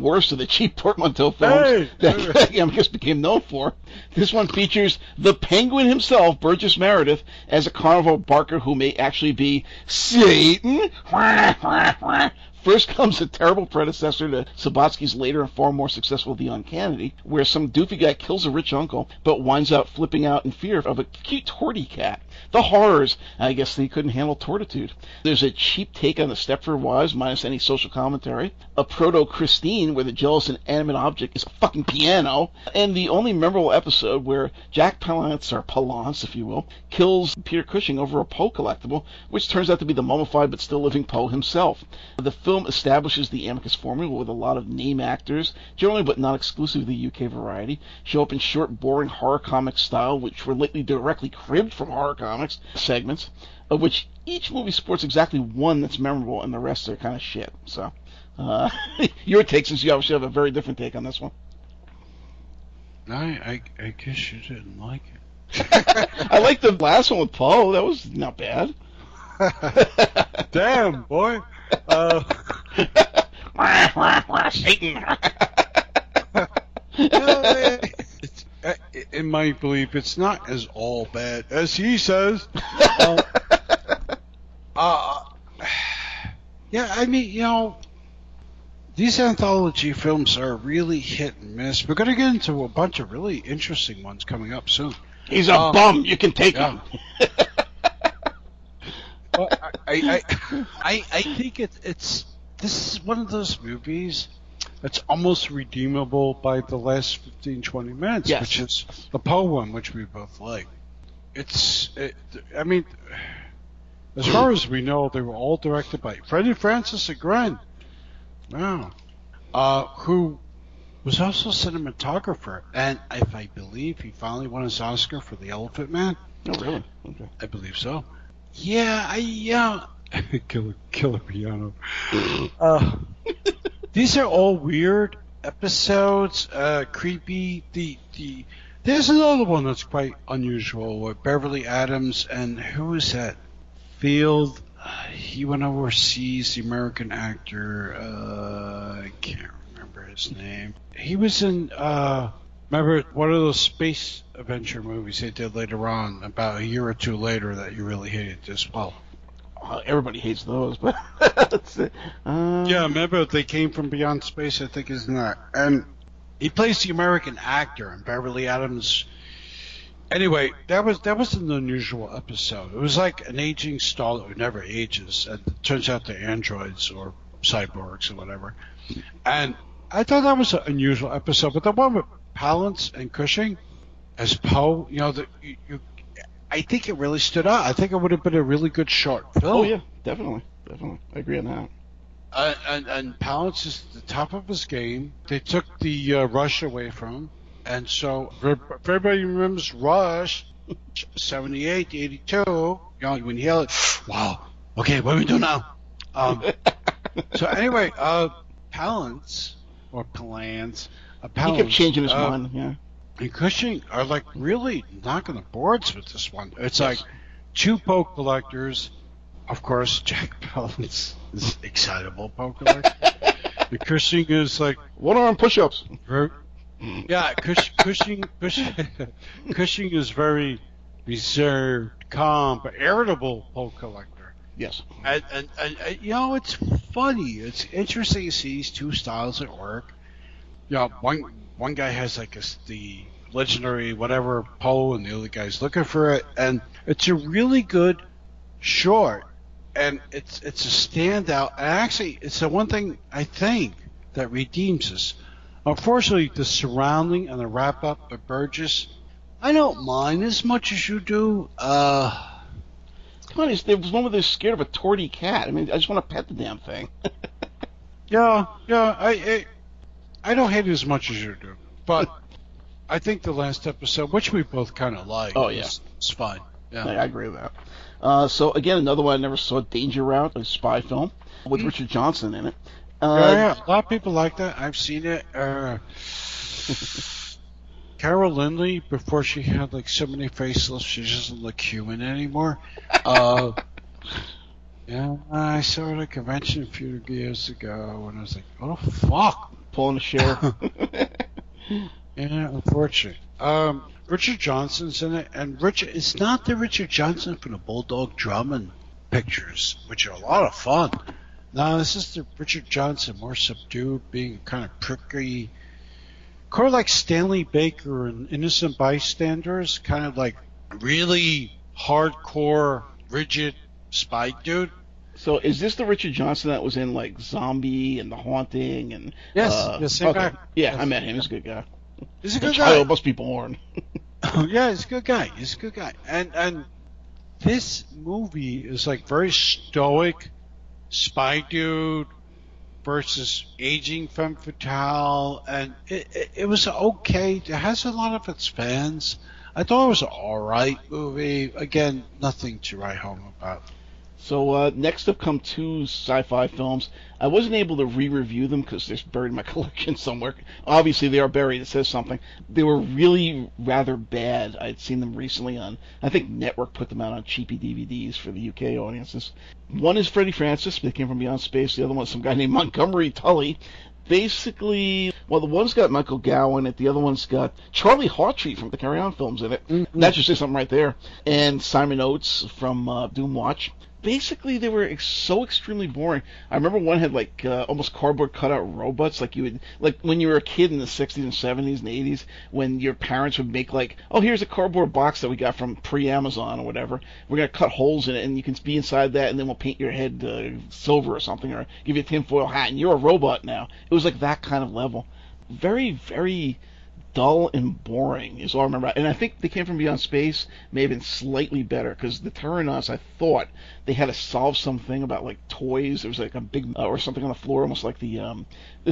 worst of the cheap Portmanteau films that Amicus became known for. This one features the Penguin himself, Burgess Meredith, as a carnival barker who may actually be Satan. First comes a terrible predecessor to Subotsky's later and far more successful The Uncanny, where some doofy guy kills a rich uncle, but winds up flipping out in fear of a cute tortie cat. The Horrors. I guess they couldn't handle tortitude. There's a cheap take on the Stepford Wives, minus any social commentary. A proto-Christine, where the jealous inanimate object is a fucking piano. And the only memorable episode where Jack Palance, or Palance, if you will, kills Peter Cushing over a Poe collectible, which turns out to be the mummified but still living Poe himself. The film establishes the Amicus formula with a lot of name actors, generally but not exclusively the UK variety, show up in short, boring horror comic style, which were lately directly cribbed from horror comics segments, of which each movie sports exactly one that's memorable, and the rest are kind of shit. So, your take, since you obviously have a very different take on this one. I guess you didn't like it. I liked the last one with Paul. That was not bad. Damn, boy. Satan. In my belief, it's not as all bad as he says. Yeah, I mean, you know, these anthology films are really hit and miss. We're going to get into a bunch of really interesting ones coming up soon. He's a bum. You can take him. Well, I think this is one of those movies that's almost redeemable by the last 15-20 minutes, yes. Which is the Poe one, which we both like. I mean, as far as we know, they were all directed by Freddie Francis Agren. Wow, who was also a cinematographer, and if I believe, he finally won his Oscar for The Elephant Man. Oh, really? Okay. I believe so. Yeah, killer piano. These are all weird episodes, creepy. There's another one that's quite unusual, where Beverly Adams and who is that? Field. He went overseas, the American actor. I can't remember his name. He was in. Remember one of those space adventure movies they did later on, about a year or two later, that you really hated as well? Everybody hates those, but... yeah, remember they came from beyond space, I think, isn't that? And he plays the American actor in Beverly Adams. Anyway, that was an unusual episode. It was like an aging star who never ages, and it turns out they're androids or cyborgs or whatever. And I thought that was an unusual episode, but the one with Palance and Cushing as Poe, you know, I think it really stood out. I think it would have been a really good short film. Oh yeah, definitely. I agree on that. And Palance is at the top of his game. They took the Rush away from him, and so if everybody remembers Rush, 78, 82. You know, when you yell it, wow. Okay, what do we do now? So anyway, Palance. He kept changing his mind, yeah. And Cushing are, like, really knocking the boards with this one. It's like two Poe collectors. Of course, Jack Palance is excitable Poe collector. And Cushing is like... one-arm push-ups. Yeah, Cushing is very reserved, calm, but irritable Poe collector. Yes. And you know, it's funny. It's interesting to see these two styles at work. Yeah, one guy has like the legendary whatever Poe, and the other guy's looking for it, and it's a really good short, and it's a standout. And actually, it's the one thing I think that redeems this. Unfortunately, the surrounding and the wrap up of Burgess, I don't mind as much as you do. Come on, there was one where they're scared of a torty cat. I mean, I just want to pet the damn thing. I don't hate it as much as you do, but I think the last episode, which we both kind of like, it's fine. Yeah. I agree with that. So, again, another one I never saw, Danger Route, a spy film with Richard Johnson in it. Yeah, a lot of people like that. I've seen it. Carol Lindley, before she had like so many facelifts, she doesn't look human anymore. Yeah, I saw her at a convention a few years ago, and I was like, "What the fuck?" Pulling a Shure. Yeah, unfortunately. Richard Johnson's in it, and it's not the Richard Johnson from the Bulldog Drummond pictures, which are a lot of fun. No, this is the Richard Johnson, more subdued, being kind of prickly, kind of like Stanley Baker and Innocent Bystanders, kind of like really hardcore, rigid spy dude. So is this the Richard Johnson that was in like Zombie and The Haunting and? Yes, the same guy. Yeah, yes. I met him. He's a good guy. He's a good guy. The child must be born. Yeah, he's a good guy. He's a good guy. And this movie is like very stoic. Spy dude versus aging femme fatale, and it was okay. It has a lot of its fans. I thought it was an alright movie. Again, nothing to write home about. So next have come two sci-fi films. I wasn't able to re-review them because they're buried in my collection somewhere. Obviously, they are buried. It says something. They were really rather bad. I'd seen them recently on, I think Network put them out on cheapy DVDs for the UK audiences. One is Freddie Francis. They came from Beyond Space. The other one is some guy named Montgomery Tully. Basically, well, the one's got Michael Gough in it. The other one's got Charlie Hawtrey from the Carry On films in it. Mm-hmm. That should say something right there. And Simon Oates from Doomwatch. Basically, they were so extremely boring. I remember one had like almost cardboard cutout robots, like you would like when you were a kid in the 60s and 70s and 80s, when your parents would make like, oh, here's a cardboard box that we got from pre-Amazon or whatever. We're gonna cut holes in it, and you can be inside that, and then we'll paint your head silver or something, or give you a tinfoil hat, and you're a robot now. It was like that kind of level. Very, very dull and boring is all I remember. And I think They Came from Beyond Space may have been slightly better, because the Terranauts, I thought they had to solve something about like toys. There was like a big or something on the floor, almost like the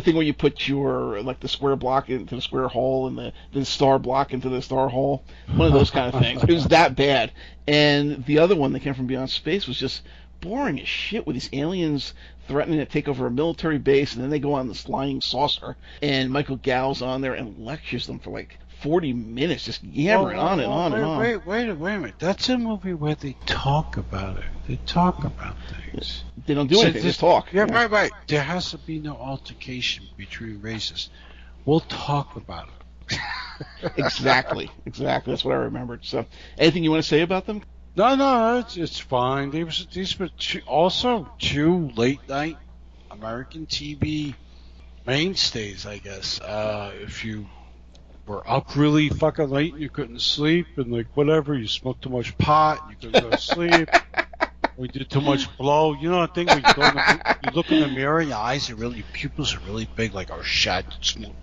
thing where you put your like the square block into the square hole and the star block into the star hole. One of those kind of things. It was that bad. And the other one, They Came from Beyond Space, was just boring as shit, with these aliens threatening to take over a military base, and then they go on this flying saucer, and Michael Gough's on there and lectures them for like 40 minutes, just yammering on and on. Wait a minute. That's a movie where they talk about it. They talk about things. They don't do anything, they just talk. Yeah, right. There has to be no altercation between races. We'll talk about it. Exactly. That's what I remembered. So, anything you want to say about them? No, it's fine. These were also two late-night American TV mainstays, I guess. If you were up really fucking late and you couldn't sleep and, like, whatever, you smoked too much pot and you couldn't go to sleep, or you did too much blow. You know that thing where you look in the mirror and your eyes are really, pupils are really big, like, oh, shit, I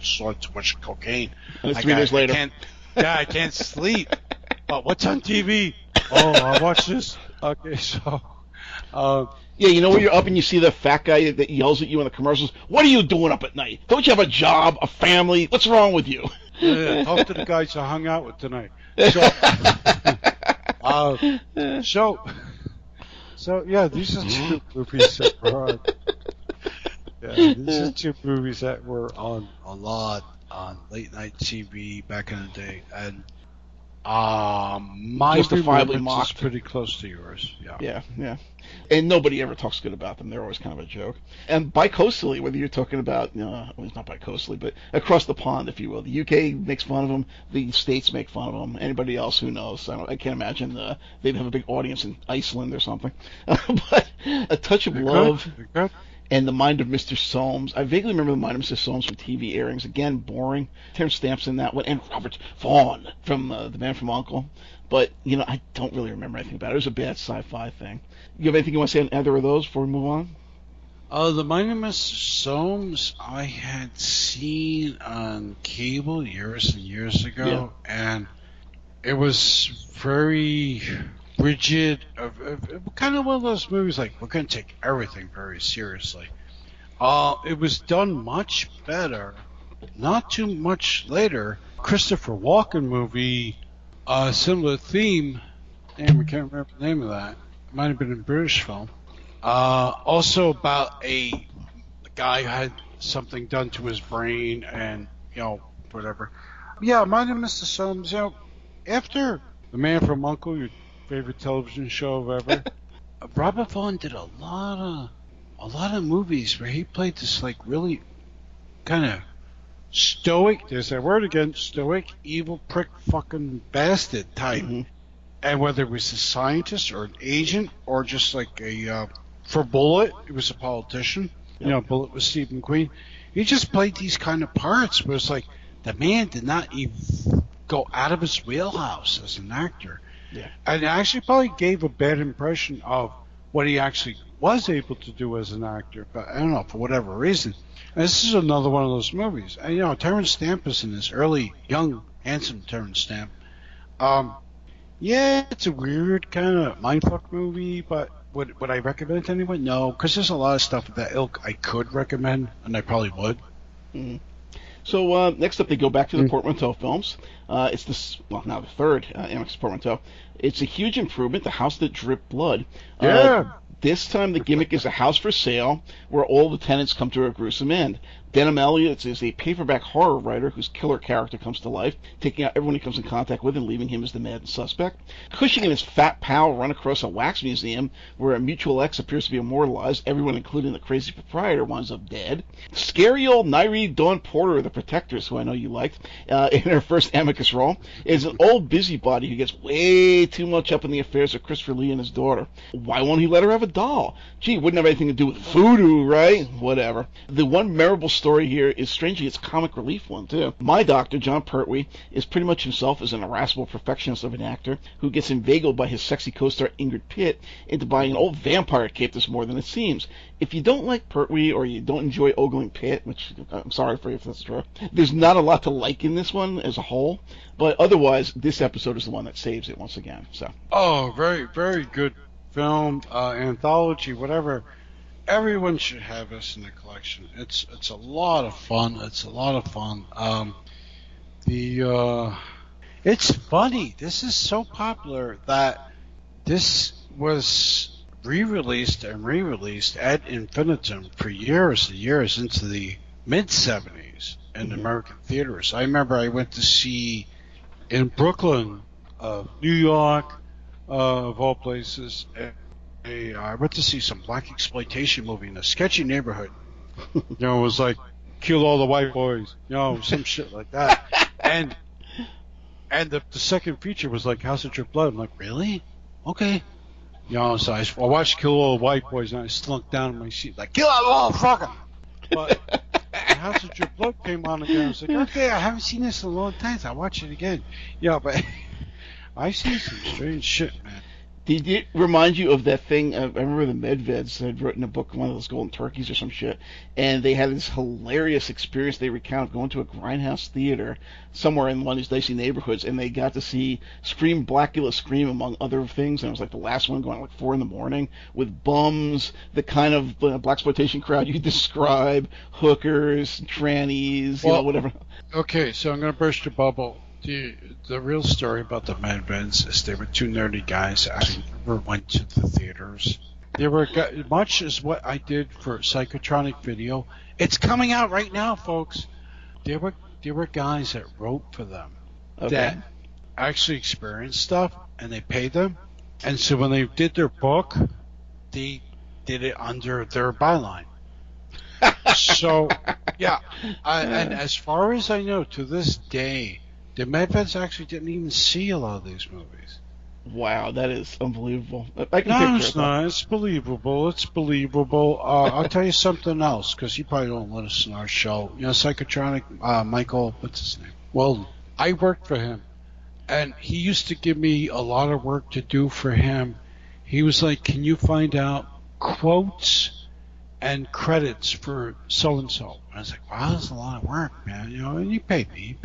smoked too much cocaine. And 3 days later. I can't sleep. What's on TV? Oh, I'll watch this. Okay, so... yeah, you know when you're up and you see the fat guy that yells at you in the commercials, what are you doing up at night? Don't you have a job, a family? What's wrong with you? Yeah, talk to the guys I hung out with tonight. So, yeah, these are two movies that were on. Yeah, these are two movies that were on a lot on late-night TV back in the day, and... my remembrance is pretty close to yours. Yeah. And nobody ever talks good about them. They're always kind of a joke. And bicoastally, whether you're talking about, it's not bicoastally, but across the pond, if you will. The UK makes fun of them. The States make fun of them. Anybody else, who knows? I can't imagine they'd have a big audience in Iceland or something. But A Touch of Love... And The Mind of Mr. Soames. I vaguely remember The Mind of Mr. Soames from TV airings. Again, boring. Terrence Stamp's in that one. And Robert Vaughn from The Man from U.N.C.L.E. But, I don't really remember anything about it. It was a bad sci-fi thing. You have anything you want to say on either of those before we move on? The Mind of Mr. Soames I had seen on cable years and years ago. Yeah. And it was very... rigid, kind of one of those movies like, we're going to take everything very seriously. It was done much better, not too much later. Christopher Walken movie, similar theme. Damn, I can't remember the name of that. It might have been a British film. Also about a guy had something done to his brain and, you know, whatever. Yeah, mine and Mr. Soames, you know, after The Man from U.N.C.L.E., your favorite television show ever, Robert Vaughn did a lot of movies where he played this, like, really kind of stoic, there's that word again, stoic, evil prick fucking bastard type. Mm-hmm. And whether it was a scientist or an agent or just like a, for Bullitt, it was a politician. Yep. You know, Bullitt was Steve McQueen. He just played these kind of parts where it's like the man did not even go out of his wheelhouse as an actor. Yeah. And actually probably gave a bad impression of what he actually was able to do as an actor. But I don't know, for whatever reason. And this is another one of those movies. And, you know, Terrence Stamp is in this early, young, handsome Terrence Stamp. Yeah, it's a weird kind of mindfuck movie, but would I recommend it to anyone? No, because there's a lot of stuff of that ilk I could recommend, and I probably would. Mm-hmm. So next up, they go back to the Portmanteau films. It's this, well, now the third Amicus Portmanteau. It's a huge improvement, The House That Dripped Blood. Yeah. This time, the gimmick is a house for sale where all the tenants come to a gruesome end. Denham Elliott is a paperback horror writer whose killer character comes to life, taking out everyone he comes in contact with and leaving him as the maddened suspect. Cushing and his fat pal run across a wax museum where a mutual ex appears to be immortalized. Everyone, including the crazy proprietor, winds up dead. Scary old Nyree Dawn Porter of The Protectors, who I know you liked, in her first Amicus role, is an old busybody who gets way too much up in the affairs of Christopher Lee and his daughter. Why won't he let her have a doll? Gee, wouldn't have anything to do with voodoo, right? Whatever. The one memorable story here is, strangely, it's comic relief one, too. My doctor, John Pertwee, is pretty much himself as an irascible perfectionist of an actor who gets inveigled by his sexy co-star Ingrid Pitt into buying an old vampire cape that's more than it seems. If you don't like Pertwee or you don't enjoy ogling Pitt, which I'm sorry for you if that's true, there's not a lot to like in this one as a whole. But otherwise, this episode is the one that saves it once again. So. Oh, very, very good film, anthology, whatever. Everyone should have this in their collection. It's a lot of fun. It's a lot of fun. It's funny. This is so popular that this was re-released ad infinitum for years and years into the mid-'70s in American theaters. I remember I went to see in Brooklyn, New York, of all places. I went to see some black exploitation movie in a sketchy neighborhood. You know, it was like, kill all the white boys, you know, some shit like that. And the second feature was like House of Drip Blood. I'm like, really? Okay. You know, so I watched Kill All the White Boys, and I slunk down in my seat, like, kill all the fucker. But House of Drip Blood came on again. I was like, okay, I haven't seen this in a long time, so I'll watch it again. Yeah, but I've seen some strange shit, man. Did it remind you of that thing? I remember the Medveds had written a book, one of those Golden Turkeys or some shit, and they had this hilarious experience they recount of going to a grindhouse theater somewhere in one of these dicey neighborhoods, and they got to see Scream, Blackula Scream, among other things, and it was like the last one going like 4 a.m. with bums, the kind of blaxploitation crowd you describe, hookers, trannies, well, you know, whatever. Okay, so I'm going to burst your bubble. The real story about the Medveds is they were two nerdy guys. I never went to the theaters. They were much as what I did for Psychotronic Video. It's coming out right now, folks. There were guys that wrote for them, okay, that actually experienced stuff, and they paid them. And so when they did their book, they did it under their byline. So, yeah. And as far as I know, to this day, the Medveds actually didn't even see a lot of these movies. Wow, that is unbelievable. I can picture it. No, it's not. It's believable. It's believable. I'll tell you something else, because you probably don't let us in our show. You know, Psychotronic, Michael, what's his name? Well, I worked for him, and he used to give me a lot of work to do for him. He was like, can you find out quotes and credits for so-and-so? And I was like, wow, that's a lot of work, man. You know, and he paid me.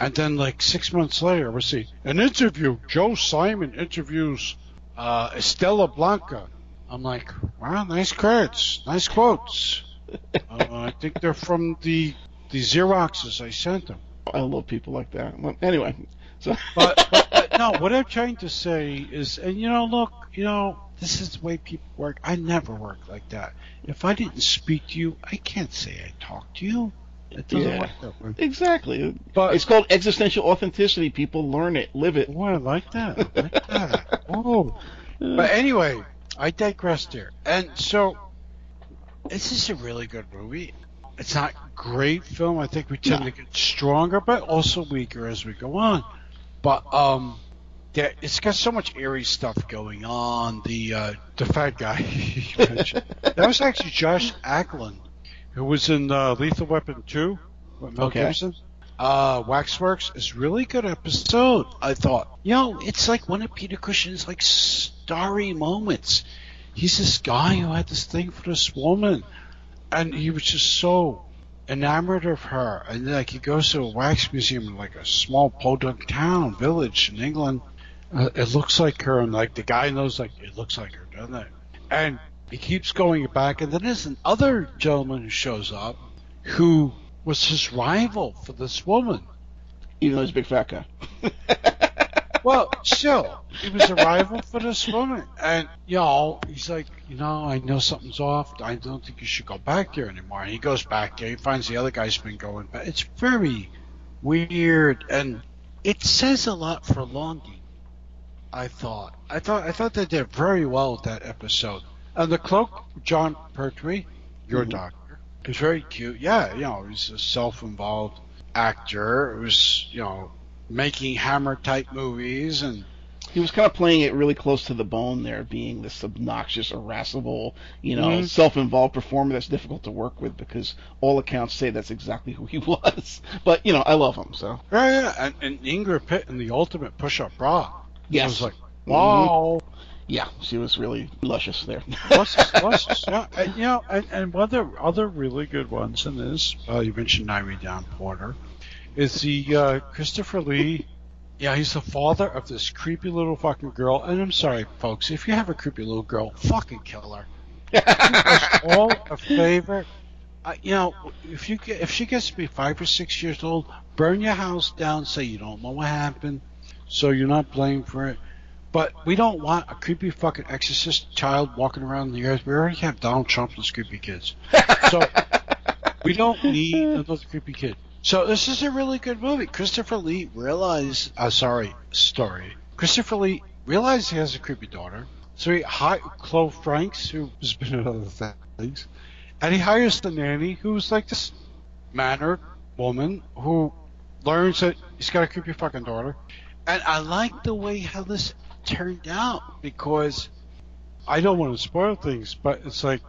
And then, like, 6 months later, we'll see an interview. Joe Simon interviews Estella Blanca. I'm like, wow, nice credits, nice quotes. I think they're from the Xeroxes I sent them. I love people like that. Well, anyway, so but no, what I'm trying to say is, and you know, look, you know, This is the way people work. I never work like that. If I didn't speak to you, I can't say I talked to you. It doesn't work that way. Exactly. But it's called existential authenticity. People learn it, live it. Oh, I like that. I like that. Oh. But anyway, I digress there. And so, this is a really good movie. It's not a great film. I think we tend to get stronger, but also weaker as we go on. But it's got so much eerie stuff going on. The fat guy you mentioned. That was actually Josh Ackland, who was in Lethal Weapon 2 with Mel Gibson. Waxworks is a really good episode, I thought. You know, it's like one of Peter Cushing's like starry moments. He's this guy who had this thing for this woman, and he was just so enamored of her. And like he goes to a wax museum in like a small podunk town, village in England. It looks like her, and like the guy knows like it looks like her, doesn't it? And he keeps going back, and then there's another gentleman who shows up who was his rival for this woman. Even though he's a big fat guy. Well, still, he was a rival for this woman. And, you know, he's like, you know, I know something's off. I don't think you should go back there anymore. And he goes back there. He finds the other guy's been going back. It's very weird, and it says a lot for Longy, I thought. I thought they did very well with that episode. And the cloak, John Pertwee, your doctor, is very cute. Yeah, you know, he's a self-involved actor who's, you know, making Hammer-type movies. And he was kind of playing it really close to the bone there, being this obnoxious, irascible, you know, self-involved performer that's difficult to work with because all accounts say that's exactly who he was. But, you know, I love him, so. Yeah, yeah. And Ingrid Pitt in The Ultimate Push-Up Bra. Yes. I was like, wow. Mm-hmm. Yeah, she was really luscious there. Luscious, yeah. And, you know, and one of the other really good ones in this, you mentioned Naomi Down Porter, is the Christopher Lee. Yeah, he's the father of this creepy little fucking girl. And I'm sorry, folks, if you have a creepy little girl, fucking kill her. Do us all a favor. You know, if she gets to be 5 or 6 years old, burn your house down, say you don't know what happened, so you're not blamed for it. But we don't want a creepy fucking exorcist child walking around the earth. We already have Donald Trump and his creepy kids. So we don't need another creepy kid. So this is a really good movie. Christopher Lee realized he has a creepy daughter. So he hired Chloe Franks, who has been in other things. And he hires the nanny, who's like this mannered woman who learns that he's got a creepy fucking daughter. And I like the way how this turned out, because I don't want to spoil things, but it's like,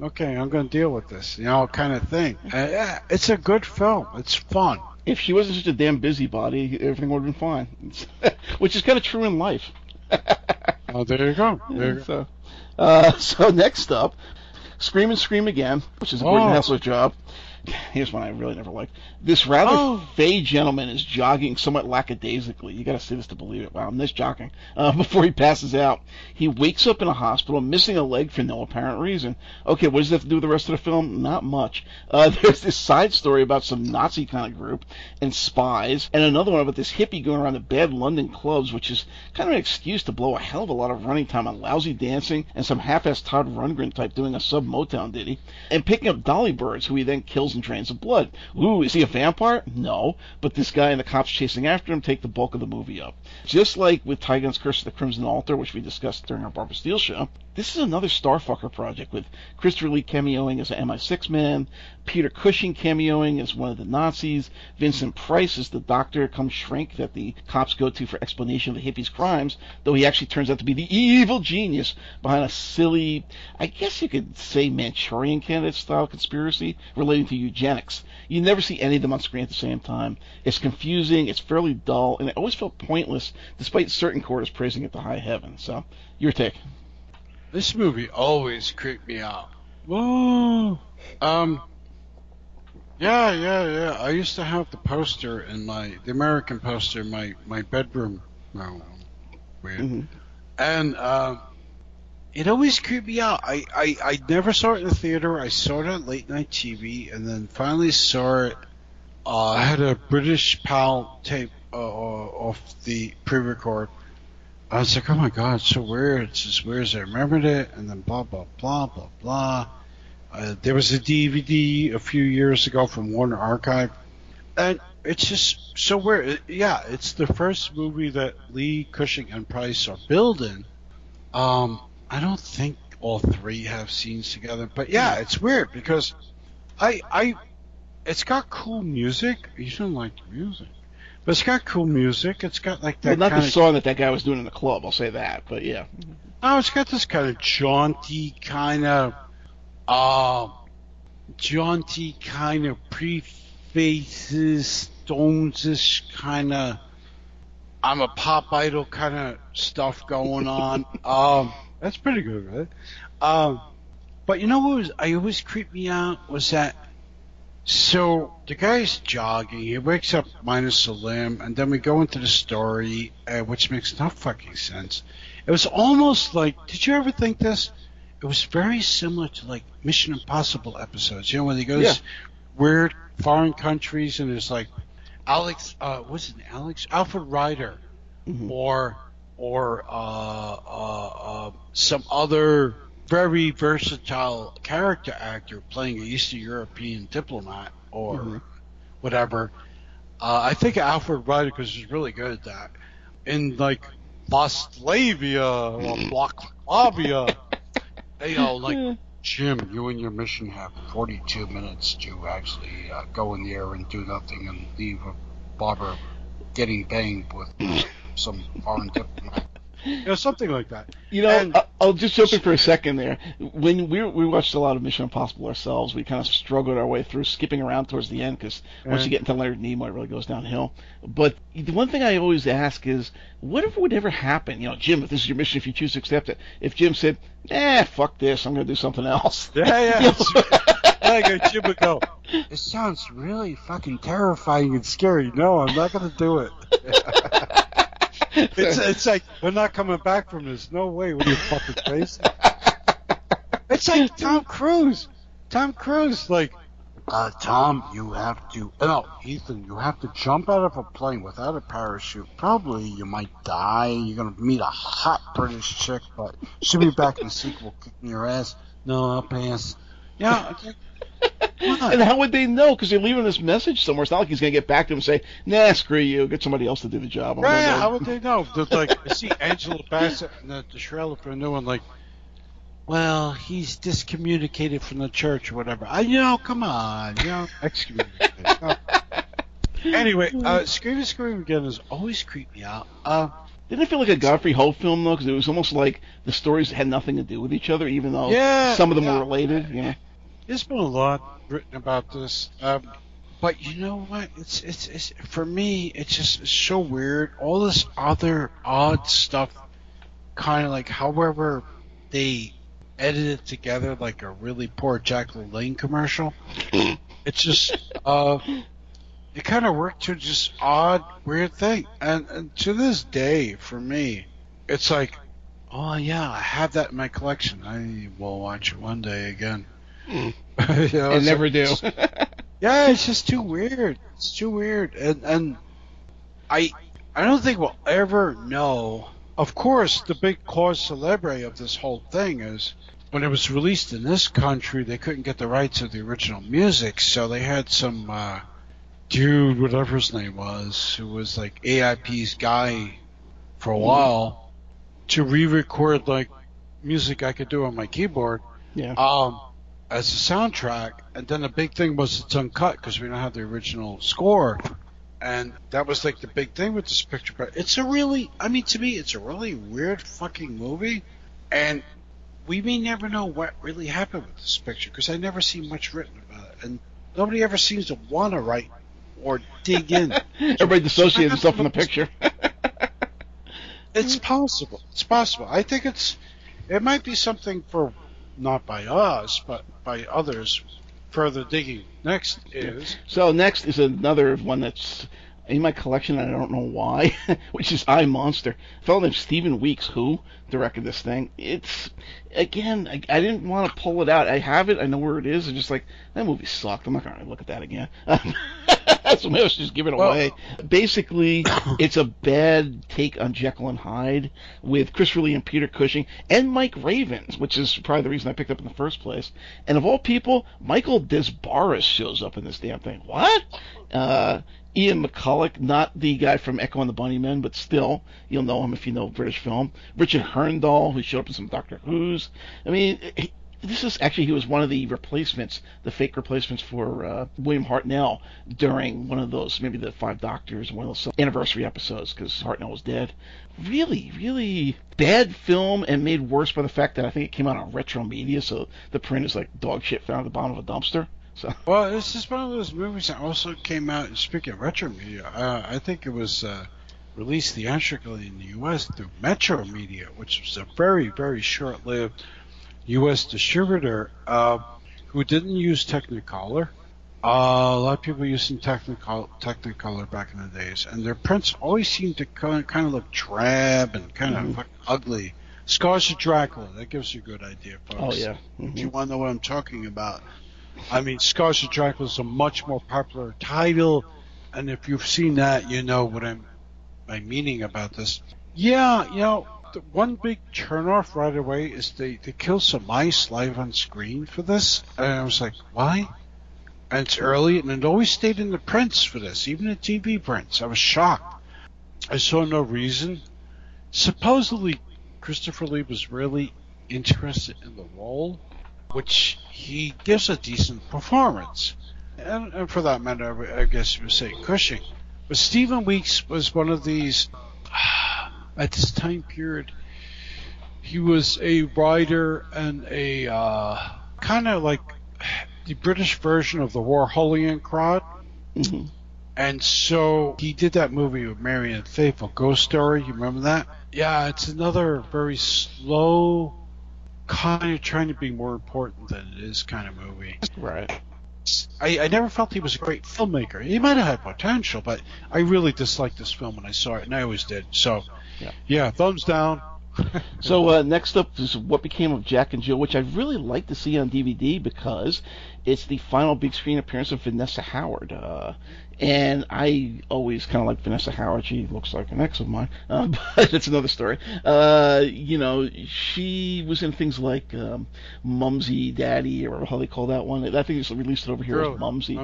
okay, I'm going to deal with this, you know, kind of thing. It's a good film. It's fun. If she wasn't such a damn busybody, everything would have been fine, which is kind of true in life. Oh, there you go. There you go. So next up, Scream and Scream Again, which is a Gordon Hessler's job. Here's one I really never liked. This rather fey gentleman is jogging somewhat lackadaisically. You got to see this to believe it. Wow, I'm this jogging. Before he passes out, he wakes up in a hospital, missing a leg for no apparent reason. Okay, what does that have to do with the rest of the film? Not much. There's this side story about some Nazi kind of group and spies, and another one about this hippie going around the bad London clubs, which is kind of an excuse to blow a hell of a lot of running time on lousy dancing and some half-assed Todd Rundgren type doing a sub-Motown ditty, and picking up dolly birds, who he then kills and drains of blood. Ooh, is he a vampire? No, but this guy and the cops chasing after him take the bulk of the movie up. Just like with Tygon's Curse of the Crimson Altar, which we discussed during our Barbara Steele show, this is another Starfucker project with Christopher Lee cameoing as an MI6 man, Peter Cushing cameoing as one of the Nazis, Vincent Price as the doctor come shrink that the cops go to for explanation of the hippies' crimes, though he actually turns out to be the evil genius behind a silly, I guess you could say Manchurian Candidate-style conspiracy relating to eugenics. You never see any of them on screen at the same time. It's confusing, it's fairly dull, and it always felt pointless, despite certain quarters praising it to high heaven. So, your take. This movie always creeped me out. Whoa! Yeah. I used to have the poster in the American poster in my bedroom. No, weird. Mm-hmm. And, it always creeped me out. I never saw it in the theater. I saw it on late night TV, and then finally saw it. I had a British PAL tape off the pre-record. I was like, oh my God, it's so weird. It's as weird as I remembered it. And then blah, blah, blah, blah, blah. There was a DVD a few years ago from Warner Archive. And it's just so weird. Yeah, it's the first movie that Lee, Cushing, and Price are building. I don't think all three have scenes together. But yeah, it's weird because it's got cool music. You shouldn't like the music. But it's got cool music. It's got like that. Well, not the song that guy was doing in the club. I'll say that. But yeah. Oh, it's got this kind of jaunty kind of prefaces, Stones-ish kind of. I'm a pop idol kind of stuff going on. That's pretty good, right? But you know what always creeped me out was that. So the guy's jogging. He wakes up minus a limb, and then we go into the story, which makes no fucking sense. It was almost like, did you ever think this? It was very similar to like Mission Impossible episodes, you know, when they go to weird foreign countries, and there's like Alfred Rider, or some other very versatile character actor playing an Eastern European diplomat or whatever. I think Alfred Rider, because he's really good at that, in like Boslavia or Bloklavia. You know, like, Jim, you and your mission have 42 minutes to actually go in the air and do nothing and leave a barber getting banged with some foreign diplomat. You know, something like that. You know, and I'll just jump in for a second there. When we watched a lot of Mission Impossible ourselves, we kind of struggled our way through, skipping around towards the end, because once you get into Leonard Nimoy, it really goes downhill. But the one thing I always ask is, what if it would ever happen? You know, Jim, if this is your mission, if you choose to accept it, if Jim said, fuck this, I'm going to do something else. Yeah. Jim would go, it sounds really fucking terrifying and scary. No, I'm not going to do it. It's like, we're not coming back from this. No way, what are you fucking crazy? It's like Tom Cruise. Tom Cruise, like, Tom, you have to... No, Ethan, you have to jump out of a plane without a parachute. Probably you might die. You're going to meet a hot British chick, but she'll be back in the sequel kicking your ass. No, I'll pass. Yeah, okay. And how would they know? Because they're leaving this message somewhere. It's not like he's going to get back to him and say, nah, screw you. Get somebody else to do the job. How would they know? Like, I see Angela Bassett and the trailer for a new one, like, well, he's discommunicated from the church or whatever. Come on. Excommunicated. Anyway, Scream Again has always creeped me out. Didn't it feel like a Godfrey Hope film, though? Because it was almost like the stories had nothing to do with each other, even though some of them were related. Yeah. There's been a lot written about this, but you know what? It's for me, it's just so weird. All this other odd stuff, kind of like however they edit it together, like a really poor Jack LaLanne commercial. It's just it kind of worked to just odd, weird thing. And to this day, for me, it's like, oh yeah, I have that in my collection. I will watch it one day again. I never do. It's just too weird. It's too weird, and I don't think we'll ever know. Of course, the big cause célèbre of this whole thing is when it was released in this country, they couldn't get the rights of the original music, so they had some dude, whatever his name was, who was like AIP's guy for a while, to re-record like music I could do on my keyboard. Yeah. As a soundtrack, and then the big thing was it's uncut because we don't have the original score, and that was like the big thing with this picture. But it's to me, it's a really weird fucking movie, and we may never know what really happened with this picture because I never see much written about it, and nobody ever seems to want to write or dig in. Everybody dissociates himself from the picture. It's possible. It's possible. I think it might be something for. Not by us, but by others. Further digging. Next is... So next is another one that's in my collection, and I don't know why, which is I Monster. A fellow named Stephen Weeks, who directed this thing. It's, again, I didn't want to pull it out. I have it, I know where it is, and just like, that movie sucked, I'm not going to look at that again. So maybe I should just give it away. Basically, it's a bad take on Jekyll and Hyde with Christopher Lee and Peter Cushing and Mike Ravens, which is probably the reason I picked up in the first place. And of all people, Michael Desbarres shows up in this damn thing. What? Ian McCulloch, not the guy from Echo and the Bunnymen, but still, you'll know him if you know British film. Richard Herndahl, who showed up in some Doctor Who's. I mean, this is actually, he was one of the replacements, the fake replacements for William Hartnell during one of those, maybe the Five Doctors, one of those anniversary episodes, because Hartnell was dead. Really, really bad film, and made worse by the fact that I think it came out on retro media, so the print is like dog shit found at the bottom of a dumpster. So. Well, this is one of those movies that also came out, speaking of retro media, I think it was released theatrically in the U.S. through Metro Media, which was a very, very short-lived U.S. distributor who didn't use Technicolor. A lot of people used some Technicolor back in the days, and their prints always seemed to kind of look drab and kind of look ugly. Scars of Dracula, that gives you a good idea, folks. Oh, yeah. Mm-hmm. If you want to know what I'm talking about. I mean, Scars of Dracula is a much more popular title, and if you've seen that, you know what I'm meaning about this. Yeah, you know, the one big turnoff right away is they kill some mice live on screen for this, and I was like, why? And it's early, and it always stayed in the prints for this, even the TV prints. I was shocked. I saw no reason. Supposedly, Christopher Lee was really interested in the role, which he gives a decent performance. And for that matter, I guess you would say Cushing. But Stephen Weeks was one of these, at this time period, he was a writer and a kind of like the British version of the Warholian crowd. Mm-hmm. And so he did that movie with Marianne Faithfull, Ghost Story. You remember that? Yeah, it's another very slow, kind of trying to be more important than it is kind of movie. Right. I never felt he was a great filmmaker. He might have had potential, but I really disliked this film when I saw it, and I always did. So, yeah thumbs down. So next up is What Became of Jack and Jill, which I'd really like to see on DVD because it's the final big screen appearance of Vanessa Howard. And I always kind of like Vanessa Howard. She looks like an ex of mine, but that's another story. You know, she was in things like Mumsy Daddy, or how they call that one. I think it's released it over here as Mumsy.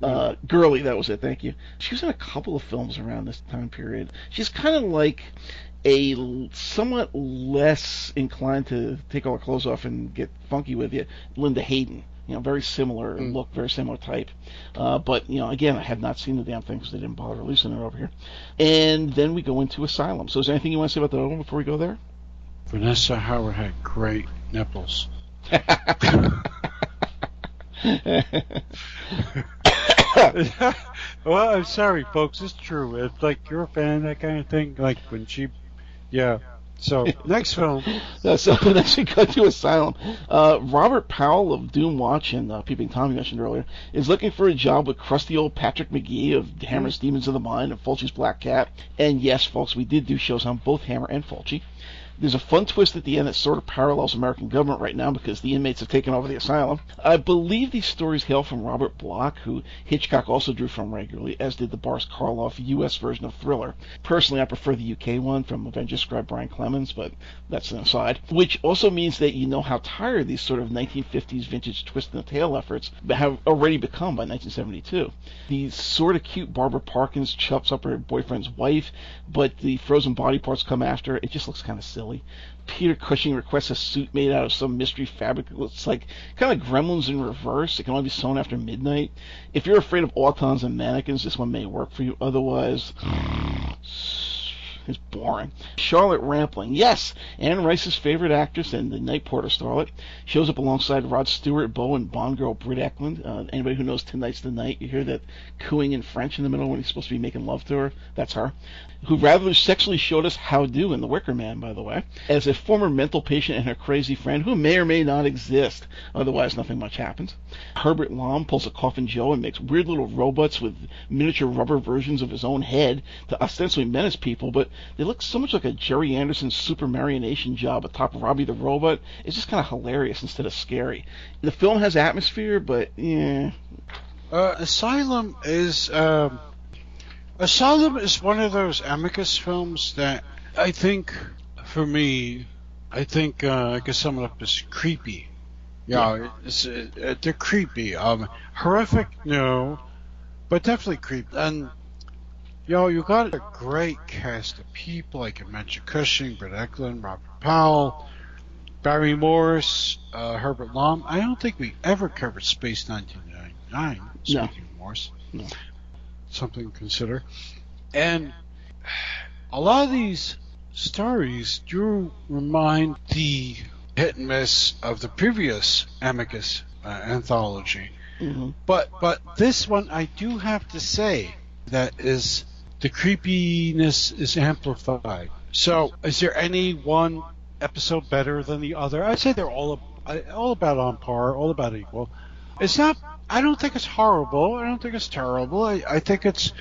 Girly, that was it, thank you. She was in a couple of films around this time period. She's kind of like a somewhat less inclined to take all her clothes off and get funky with you, Linda Hayden. You know, very similar look, very similar type. But, you know, again, I have not seen the damn thing because they didn't bother releasing it over here. And then we go into Asylum. So is there anything you want to say about that one before we go there? Vanessa Howard had great nipples. Well, I'm sorry, folks. It's true. It's like you're a fan of that kind of thing. Like when she... Yeah. So, next film. So, next we go to Asylum. Robert Powell of Doom Watch and Peeping Tom, you mentioned earlier, is looking for a job with crusty old Patrick McGee of Hammer's Demons of the Mind and Fulci's Black Cat. And yes, folks, we did do shows on both Hammer and Fulci. There's a fun twist at the end that sort of parallels American government right now because the inmates have taken over the asylum. I believe these stories hail from Robert Bloch, who Hitchcock also drew from regularly, as did the Boris Karloff U.S. version of Thriller. Personally, I prefer the U.K. one from Avengers scribe Brian Clemens, but that's an aside. Which also means that you know how tired these sort of 1950s vintage twist-in-the-tail efforts have already become by 1972. The sort of cute Barbara Parkins chops up her boyfriend's wife, but the frozen body parts come after. It just looks kind of silly. Peter Cushing requests a suit made out of some mystery fabric. It looks like kind of Gremlins in reverse. It can only be sewn after midnight. If you're afraid of autons and mannequins, this one may work for you. Otherwise, It's boring. Charlotte Rampling, yes, Anne Rice's favorite actress and the Night Porter starlet, shows up alongside Rod Stewart, Bo, and Bond girl Britt Eklund. Anybody who knows Tonight's the Night, you hear that cooing in French in the middle when he's supposed to be making love to her. That's her, who rather sexually showed us how do in The Wicker Man, by the way, as a former mental patient and her crazy friend who may or may not exist. Otherwise, nothing much happens. Herbert Lom pulls a Coffin Joe and makes weird little robots with miniature rubber versions of his own head to ostensibly menace people, but they look so much like a Jerry Anderson super marionation job atop Robbie the Robot. It's just kind of hilarious instead of scary. The film has atmosphere, but yeah. Asylum is one of those Amicus films that I think, for me, I can sum it up as creepy. Yeah. They're creepy. Horrific, no, but definitely creepy. And you got a great cast of people, like I mentioned, Cushing, Britt Eklund, Robert Powell, Barry Morris, Herbert Lom. I don't think we ever covered Space 1999. Speaking of Morris, no. Something to consider. And a lot of these stories do remind the hit and miss of the previous Amicus anthology, but this one, I do have to say, that is, the creepiness is amplified. So, is there any one episode better than the other? I'd say they're all about on par, all about equal. It's not. I don't think it's horrible. I don't think it's terrible. I think it's.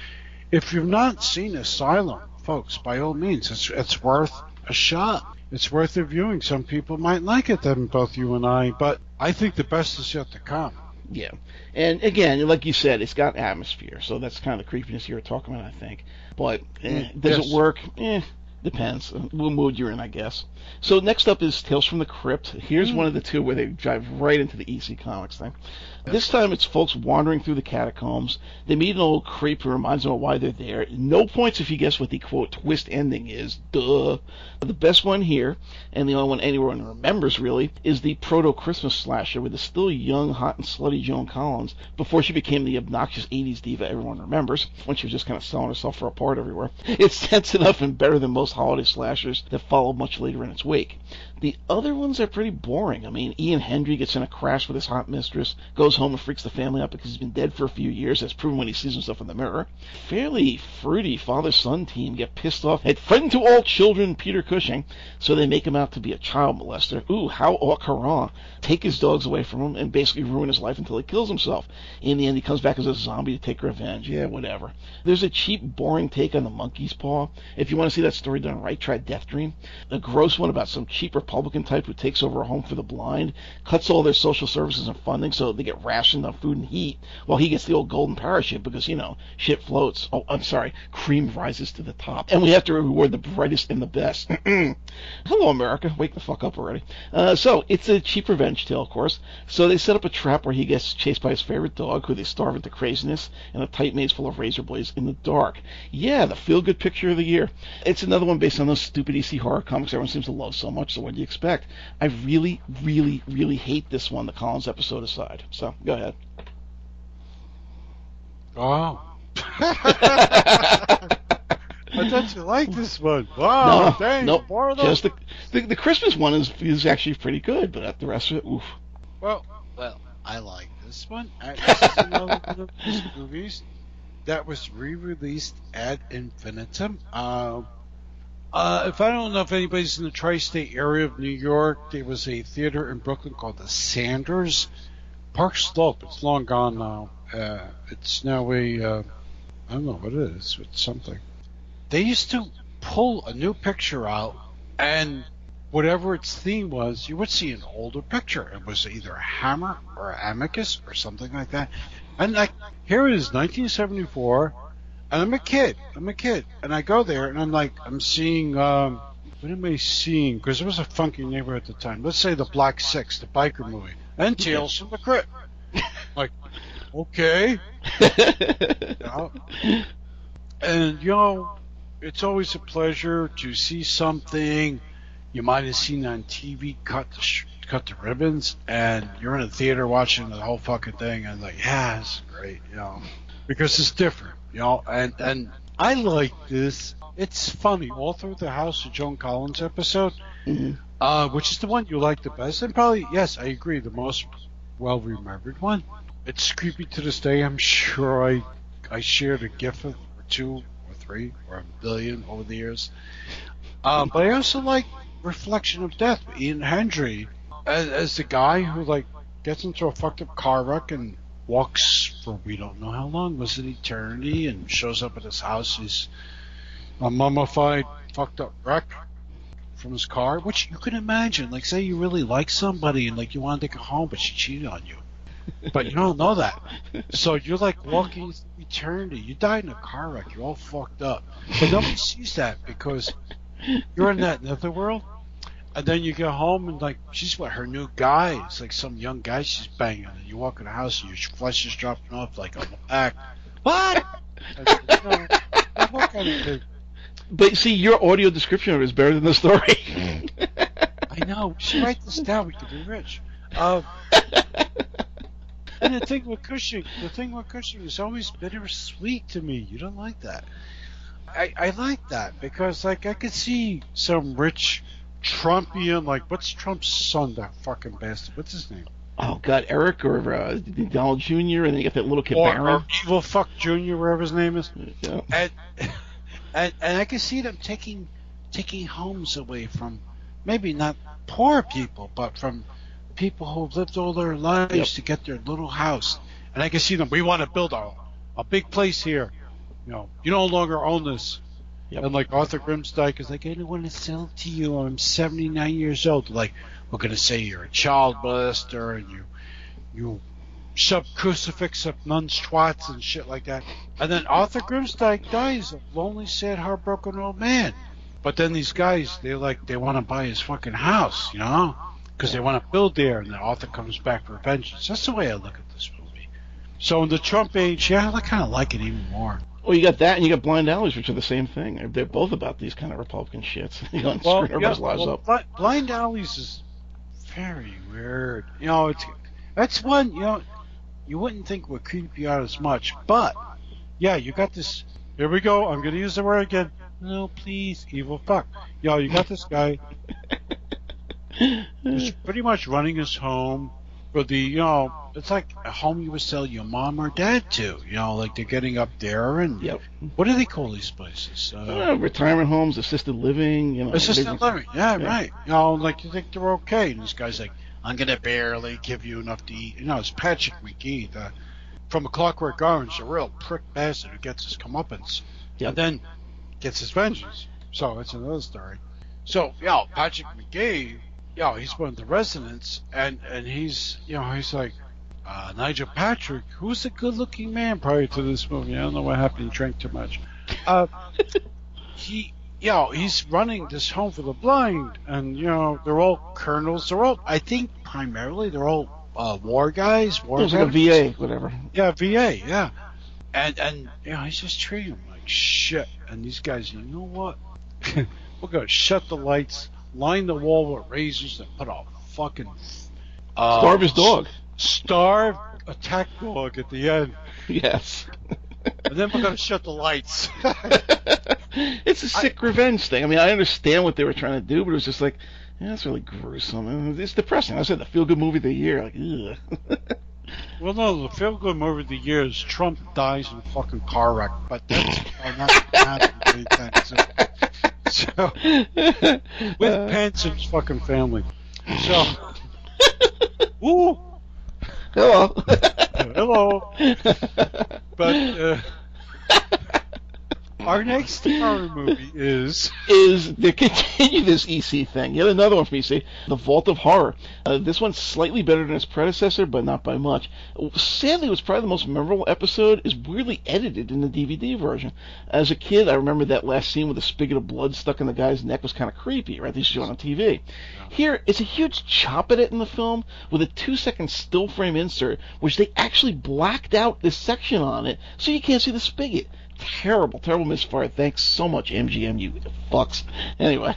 If you've not seen Asylum, folks, by all means, it's worth a shot. It's worth a viewing. Some people might like it, than both you and I. But I think the best is yet to come. Yeah, and again, like you said, it's got atmosphere, so that's kind of the creepiness you were talking about, I think. But does it work? Depends. What mood you're in, I guess. So next up is Tales from the Crypt. Here's one of the two where they dive right into the EC Comics thing. This time it's folks wandering through the catacombs. They meet an old creep who reminds them of why they're there. No points if you guess what the, quote, twist ending is. Duh. The best one here, and the only one anyone remembers really, is the proto-Christmas slasher with the still young, hot, and slutty Joan Collins before she became the obnoxious 80s diva everyone remembers, when she was just kind of selling herself for a part everywhere. It's sense enough and better than most holiday slashers that followed much later in its wake. The other ones are pretty boring. I mean, Ian Hendry gets in a crash with his hot mistress, goes home and freaks the family out because he's been dead for a few years, as proven when he sees himself in the mirror. Fairly fruity father-son team get pissed off at friend to all children, Peter Cushing, so they make him out to be a child molester. Ooh, how au courant. Take his dogs away from him and basically ruin his life until he kills himself. In the end, he comes back as a zombie to take revenge. Yeah, whatever. There's a cheap, boring take on The Monkey's Paw. If you want to see that story done right, try Death Dream. A gross one about some cheap Republican type who takes over a home for the blind, cuts all their social services and funding so they get rationed on food and heat, while he gets the old golden parachute because, shit floats. Oh, I'm sorry, cream rises to the top. And we have to reward the brightest and the best. Hello, America. Wake the fuck up already. So, it's a cheap revenge tale, of course. So they set up a trap where he gets chased by his favorite dog, who they starve into craziness, and a tight maze full of razor blades in the dark. Yeah, the feel-good picture of the year. It's another one based on those stupid EC horror comics everyone seems to love so much, so what do you expect? I really, really, really hate this one, the Collins episode aside. So, go ahead. Wow. I thought you liked this one. Wow, no, dang. Nope. Just the Christmas one is actually pretty good, but the rest of it, oof. Well, I like this one. This is another one of these movies that was re-released ad infinitum. If I don't know if anybody's in the tri-state area of New York, there was a theater in Brooklyn called the Sanders, Park Slope. It's long gone now. It's now I don't know what it is. It's something. They used to pull a new picture out, and whatever its theme was, you would see an older picture. It was either Hammer or Amicus or something like that. And here it is, 1974. And I'm a kid, and I go there, and I'm like, I'm seeing, what am I seeing? Because it was a funky neighborhood at the time. Let's say the Black Six, the biker movie, and Tales from the Crypt. Like, okay. And, it's always a pleasure to see something you might have seen on TV, cut the ribbons, and you're in a theater watching the whole fucking thing, and like, yeah, it's great, because it's different, you know. And I like this. It's funny. All through the House of Joan Collins episode, which is the one you like the best, and probably, yes, I agree, the most well-remembered one. It's creepy to this day. I'm sure I shared a gif of or two or three or a billion over the years. But I also like Reflection of Death with Ian Hendry as the guy who, like, gets into a fucked up car wreck and walks for we don't know how long, was it eternity, and shows up at his house. He's a mummified, fucked up wreck from his car, which you can imagine. Like, say you really like somebody and, like, you want to take her home, but she cheated on you. But you don't know that. So you're, like, walking through eternity. You died in a car wreck. You're all fucked up. But nobody sees that because you're in that netherworld. And then you get home and, like, she's with her new guy. It's, like, some young guy she's banging. And you walk in the house and your flesh is dropping off, like, on the back. What? Like, no, what kind of thing? But see, your audio description of it is better than the story. I know. We should write this down. We could be rich. And the thing with Cushing has always bittersweet to me. You don't like that. I like that because, like, I could see some rich Trumpian, like, what's Trump's son, that fucking bastard? What's his name? Oh, God, Eric or Donald Jr., and then you got that little kid, or Evil Fuck Jr., wherever his name is. Yeah. And I can see them taking homes away from, maybe not poor people, but from people who've lived all their lives to get their little house. And I can see them, we want to build a big place here. You know, you no longer own this. Yep. And like Arthur Grimsdyke is like, I don't want to sell to you. I'm 79 years old. Like, we're going to say you're a child molester and you sub crucifix up nuns, twats, and shit like that. And then Arthur Grimsdyke dies, a lonely, sad, heartbroken old man. But then these guys, they want to buy his fucking house, you know, because they want to build there. And then Arthur comes back for vengeance. That's the way I look at this movie. So in the Trump age, yeah, I kind of like it even more. Well, you got that, and you got Blind Alleys, which are the same thing. They're both about these kind of Republican shits. You know, well, everybody's lives up. Blind Alleys is very weird. You know, that's one, you know, you wouldn't think would creep you out as much, but yeah, you got this. Here we go. I'm going to use the word again. No, please, evil fuck. Yo, you got this guy who's pretty much running his home for the, you know, it's like a home you would sell your mom or dad to. You know, like they're getting up there and what do they call these places? Retirement homes, assisted living. You know, assisted living. Yeah, right. You know, like you think they're okay, and this guy's like, I'm going to barely give you enough to eat. You know, it's Patrick McGee from A Clockwork Orange, a real prick bastard who gets his comeuppance and then gets his vengeance. So it's another story. So, yeah, Patrick McGee, yeah, he's one of the residents, and he's, you know, he's like, Nigel Patrick, who's a good-looking man prior to this movie. I don't know what happened. He drank too much. He's running this home for the blind, and, you know, they're all colonels. They're all, I think, primarily, they're all war guys. There's like a VA, whatever. Yeah, VA, yeah. And you know, he's just treating them like shit. And these guys, you know what? We're going to shut the lights, line the wall with razors, and put a fucking... starve his dog. Starve attack dog at the end. Yes. And then we're going to shut the lights. It's a sick revenge thing. I mean, I understand what they were trying to do, but it was just like, yeah, that's really gruesome. It's depressing. I said the feel-good movie of the year. Like, ugh. Well, no, the feel-good movie of the year is Trump dies in a fucking car wreck. But that's not going to happen. So, with Pence and his fucking family. So, ooh. Hello. Hello. But our next horror movie is to continue this EC thing. Yet another one from EC, The Vault of Horror. This one's slightly better than its predecessor, but not by much. Sadly, what's probably the most memorable episode is weirdly edited in the DVD version. As a kid, I remember that last scene with a spigot of blood stuck in the guy's neck was kind of creepy, right? They show it on TV. Here, it's a huge chop at it in the film with a 2-second still frame insert, which they actually blacked out this section on it, so you can't see the spigot. terrible, terrible misfire. Thanks so much, MGM, you fucks. Anyway,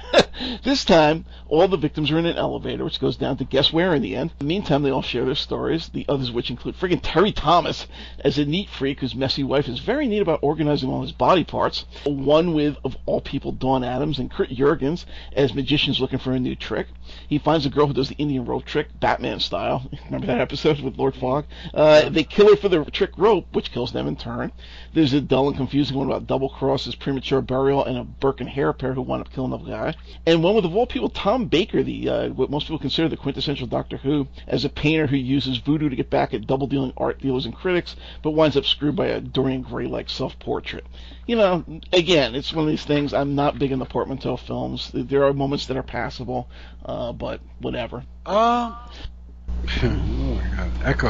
this time, all the victims are in an elevator, which goes down to guess where in the end. In the meantime, they all share their stories, the others which include friggin' Terry Thomas as a neat freak whose messy wife is very neat about organizing all his body parts. One with, of all people, Dawn Adams and Kurt Jurgens as magicians looking for a new trick. He finds a girl who does the Indian rope trick, Batman style. Remember that episode with Lord Fogg? They kill her for the trick rope, which kills them in turn. There's a dull and confusing one about double crosses, premature burial, and a Burke and Hare pair who wind up killing the guy. And one with, of all people, Tom Baker, the what most people consider the quintessential Doctor Who, as a painter who uses voodoo to get back at double-dealing art dealers and critics, but winds up screwed by a Dorian Gray-like self-portrait. You know, again, it's one of these things. I'm not big in the Portmanteau films. There are moments that are passable, but whatever. Echo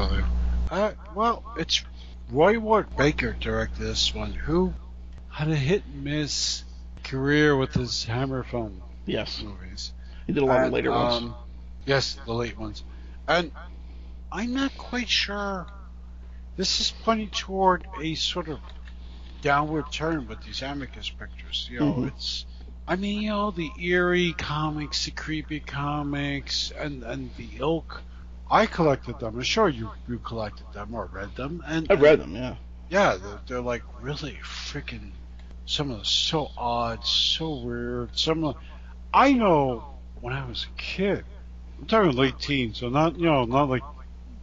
there. Well, it's Roy Ward Baker directed this one, who had a hit-and-miss career with his Hammer film movies. He did a lot of later ones. Yes, the late ones. And I'm not quite sure. This is pointing toward a sort of downward turn with these Amicus pictures. You know, it's... I mean, you know, the eerie comics, the creepy comics, and the ilk. I collected them. I'm sure you collected them or read them. I read them, yeah. Yeah, they're like really freaking... Some of them so odd, so weird. Some of them, I know when I was a kid. I'm talking late teens, so not like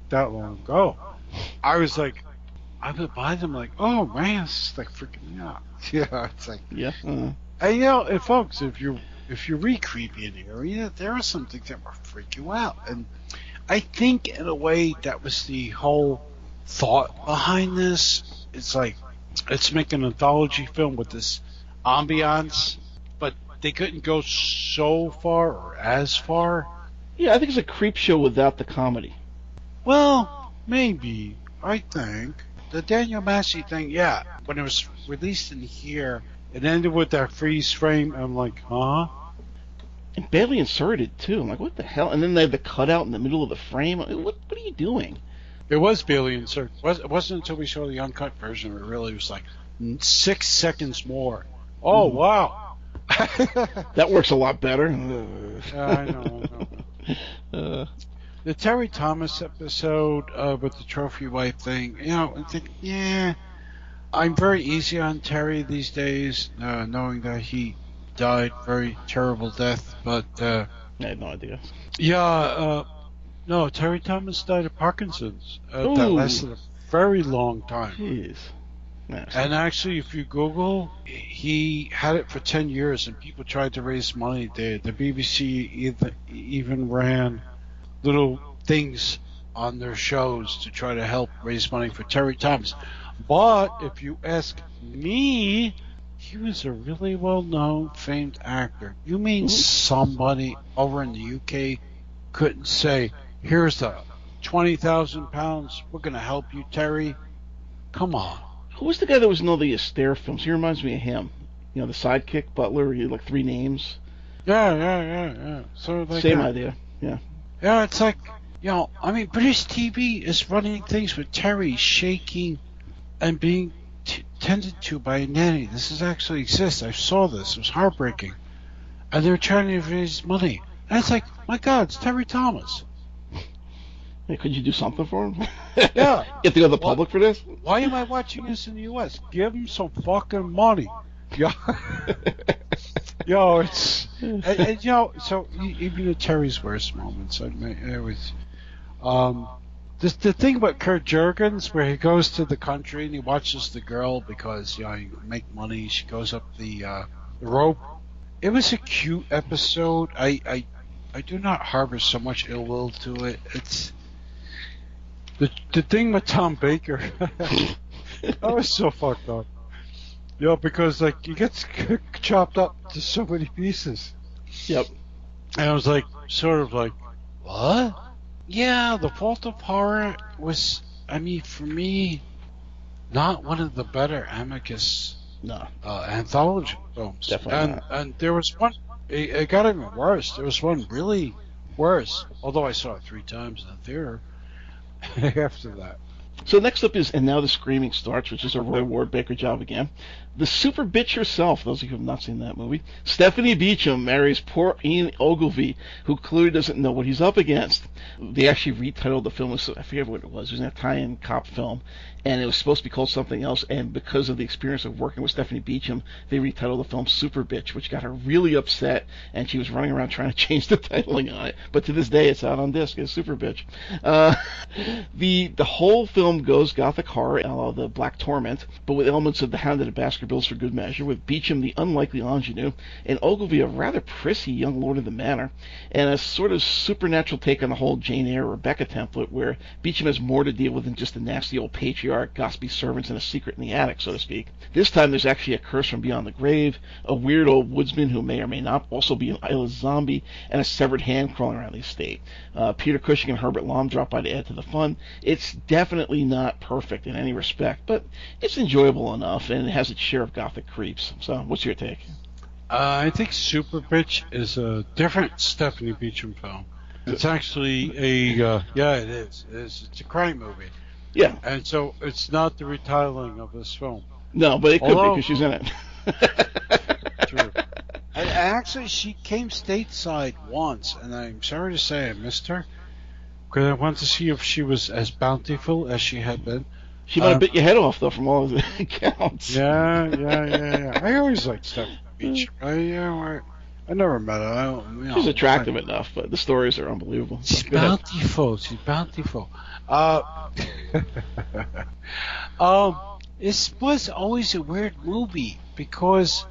that long ago. I was like, I would buy them like, oh man, it's like freaking out. Yeah, it's like yeah. Mm-hmm. And you know, and folks, if you read creepy in the area, there are some things that will freak you out. And I think in a way that was the whole thought behind this. It's like let's make an anthology film with this ambiance, but they couldn't go so far or as far. Yeah, I think it's a creep show without the comedy. Well, maybe. I think the Daniel Massey thing, yeah, when it was released in here, it ended with that freeze frame. I'm like, huh? And badly inserted too. I'm like, what the hell? And then they had the cutout in the middle of the frame. What are you doing? It was barely inserted. It wasn't until we saw the uncut version where it really was like 6 seconds more. Oh, wow. That works a lot better. Yeah, I know. The Terry Thomas episode with the trophy wife thing, you know, I think, yeah, I'm very easy on Terry these days, knowing that he died very terrible death, but... I had no idea. Yeah, no, Terry Thomas died of Parkinson's. That lasted a very long time. Jeez. Nice. And actually, if you Google, he had it for 10 years, and people tried to raise money. The BBC even ran little things on their shows to try to help raise money for Terry Thomas. But if you ask me, he was a really well-known, famed actor. You mean somebody over in the UK couldn't say, here's the 20,000 pounds. We're going to help you, Terry. Come on. Who was the guy that was in all the Astaire films? He reminds me of him. You know, the sidekick, butler, he had like three names. Yeah. So like same idea, yeah. Yeah, it's like, you know, I mean, British TV is running things with Terry shaking and being tended to by a nanny. This is actually exists. I saw this. It was heartbreaking. And they were trying to raise money. And it's like, my God, it's Terry Thomas. Hey, could you do something for him? Yeah. You have to go to the public for this? Why am I watching this in the U.S.? Give him some fucking money. Yeah. Yo, it's... and, you know, so even at Terry's worst moments, it was... the thing about Kurt Jurgens, where he goes to the country and he watches the girl because, you know, you make money, she goes up the rope. It was a cute episode. I do not harbor so much ill will to it. It's... The thing with Tom Baker, that was so fucked up. You know, because, like, he gets chopped up to so many pieces. Yep. And I was like, sort of like, what? Yeah, The Fault of Horror was, I mean, for me, not one of the better Amicus anthology films. Definitely not. And there was one, it got even worse. There was one really worse, although I saw it 3 times in the theater. After that, So next up is And Now the Screaming Starts, which is a Roy Ward Baker job again. The super bitch herself, those of you who have not seen that movie, Stephanie Beacham marries poor Ian Ogilvy, who clearly doesn't know what he's up against. They actually retitled the film, I forget what it was an Italian cop film, and it was supposed to be called something else, and because of the experience of working with Stephanie Beacham, they retitled the film Super Bitch, which got her really upset, and she was running around trying to change the titling on it. But to this day, it's out on disc as Super Bitch. The whole film goes gothic horror, a la The Black Torment, but with elements of The Hound and the Baskervilles for good measure, with Beacham the unlikely ingenue, and Ogilvy a rather prissy young lord of the manor, and a sort of supernatural take on the whole Jane Eyre Rebecca template, where Beacham has more to deal with than just the nasty old patriarch, gossipy servants, and a secret in the attic, so to speak. This time there's actually a curse from beyond the grave, a weird old woodsman who may or may not also be an eyeless zombie, and a severed hand crawling around the estate. Peter Cushing and Herbert Lom drop by to add to the fun. It's definitely not perfect in any respect, but it's enjoyable enough, and it has its share of gothic creeps. So, what's your take? I think Super Bitch is a different Stephanie Beacham film. It's actually a it is. It's a crime movie. Yeah, and so it's not the retitling of this film. No, but it could be because she's in it. True. And actually, she came stateside once, and I'm sorry to say I missed her, because I wanted to see if she was as bountiful as she had been. She might have bit your head off, though, from all of the accounts. Yeah. I always liked Stephanie Beacham. I never met her. She's attractive enough, but the stories are unbelievable. She's bountiful. This was always a weird movie because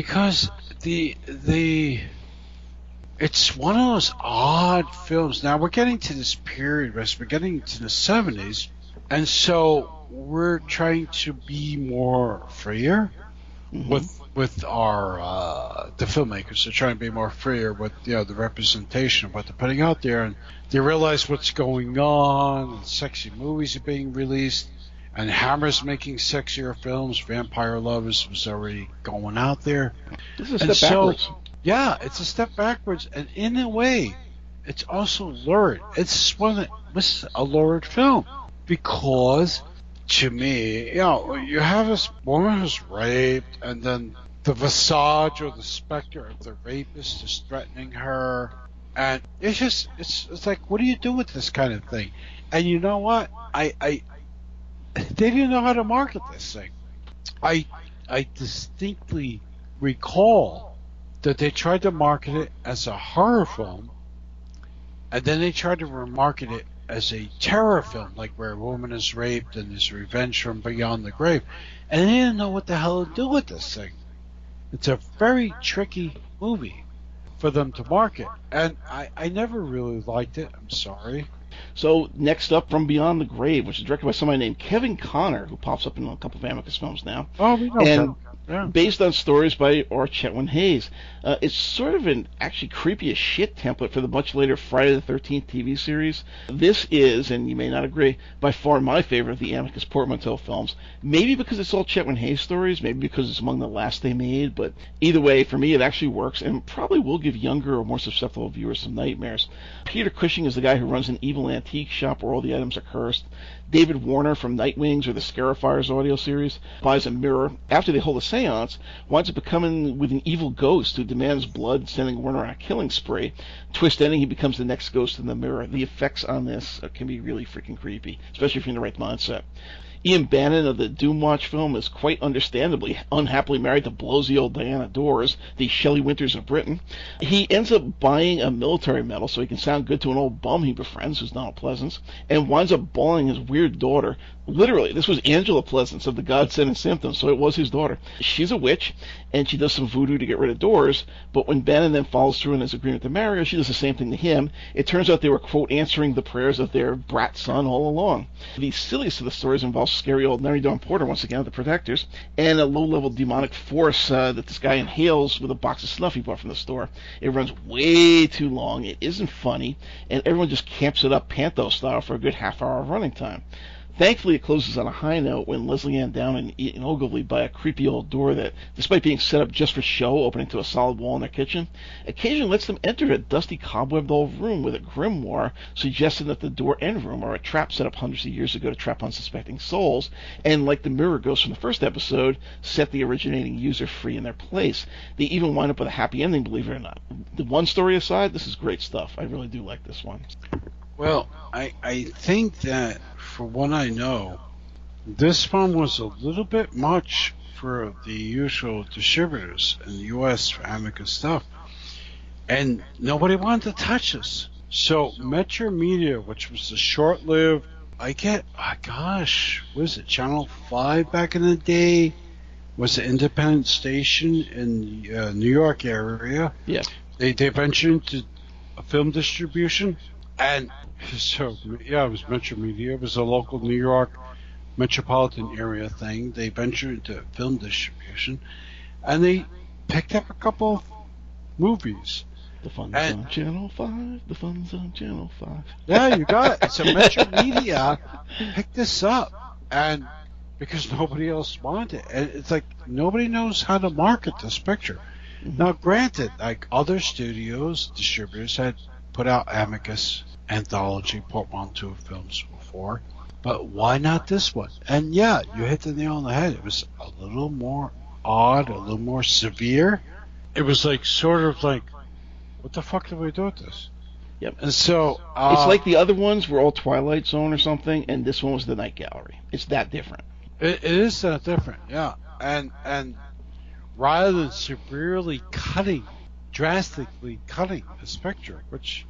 the it's one of those odd films. Now we're getting to this period, we're getting to the 70s, and so we're trying to be more freer with our the filmmakers. They're trying to be more freer with the representation of what they're putting out there, and they realize what's going on, and sexy movies are being released, and Hammer's making sexier films. Vampire Lovers was already going out there. This is a step backwards. Yeah, it's a step backwards, and in a way, it's also lurid. It's one that was a lurid film because, to me, you have this woman who's raped, and then the visage or the specter of the rapist is threatening her. And it's just, it's like, what do you do with this kind of thing? And you know what? They didn't know how to market this thing. I distinctly recall that they tried to market it as a horror film, and then they tried to remarket it as a terror film, like where a woman is raped and there's revenge from beyond the grave. And they didn't know what the hell to do with this thing. It's a very tricky movie for them to market, and I never really liked it. I'm sorry. So next up, From Beyond the Grave, which is directed by somebody named Kevin Connor, who pops up in a couple of Amicus films now. Oh, we know him. Yeah. Based on stories by R. Chetwynd Hayes. It's sort of an actually creepy as shit template for the much later Friday the 13th TV series. This is, and you may not agree, by far my favorite of the Amicus Portmanteau films. Maybe because it's all Chetwynd Hayes stories, maybe because it's among the last they made, but either way, for me, it actually works and probably will give younger or more susceptible viewers some nightmares. Peter Cushing is the guy who runs an evil antique shop where all the items are cursed. David Warner from Nightwings or the Scarifiers audio series buys a mirror. After they hold a seance, winds up becoming with an evil ghost who demands blood, sending Warner on a killing spree. Twist ending, he becomes the next ghost in the mirror. The effects on this can be really freaking creepy, especially if you're in the right mindset. Ian Bannon of the Doomwatch film is quite understandably unhappily married to blowsy old Diana Dors, the Shelley Winters of Britain. He ends up buying a military medal so he can sound good to an old bum he befriends, who's Donald Pleasance, and winds up bawling his weird daughter. Literally, this was Angela Pleasance of the Godsend and Symptoms, so it was his daughter. She's a witch, and she does some voodoo to get rid of Dors, but when Bannon then follows through in his agreement to marry her, she does the same thing to him. It turns out they were, quote, answering the prayers of their brat son all along. The silliest of the stories involves scary old Mary Dawn Porter, once again, at the Protectors, and a low-level demonic force that this guy inhales with a box of snuff he bought from the store. It runs way too long, it isn't funny, and everyone just camps it up Panto style for a good half hour of running time. Thankfully, it closes on a high note when Leslie Ann Down and Eaten Ogilvy buy a creepy old door that, despite being set up just for show, opening to a solid wall in their kitchen, occasionally lets them enter a dusty, cobwebbed old room with a grimoire suggesting that the door and room are a trap set up hundreds of years ago to trap unsuspecting souls, and like the Mirror Ghost from the first episode, set the originating user free in their place. They even wind up with a happy ending, believe it or not. The one story aside, this is great stuff. I really do like this one. Well, I think that, for what I know, this one was a little bit much for the usual distributors in the U.S. for Amicus stuff, and nobody wanted to touch this. So Metro Media, which was the short-lived, Channel 5 back in the day, was an independent station in the New York area. Yeah. They ventured into film distribution. And so, yeah, it was Metro Media. It was a local New York metropolitan area thing. They ventured into film distribution, and they picked up a couple of movies. The fun's on Channel 5. The fun's on Channel 5. Yeah, you got it. So Metro Media picked this up, and because nobody else wanted it. And it's like nobody knows how to market this picture. Mm-hmm. Now, granted, like other studios, distributors had put out Amicus anthology Portmanteau films before, but why not this one? And yeah, you hit the nail on the head. It was a little more odd, a little more severe. It was like sort of like, what the fuck did we do with this? Yep. And so it's like the other ones were all Twilight Zone or something, and this one was the Night Gallery. It's that different. It is that different, yeah. And rather than severely drastically cutting this picture, which,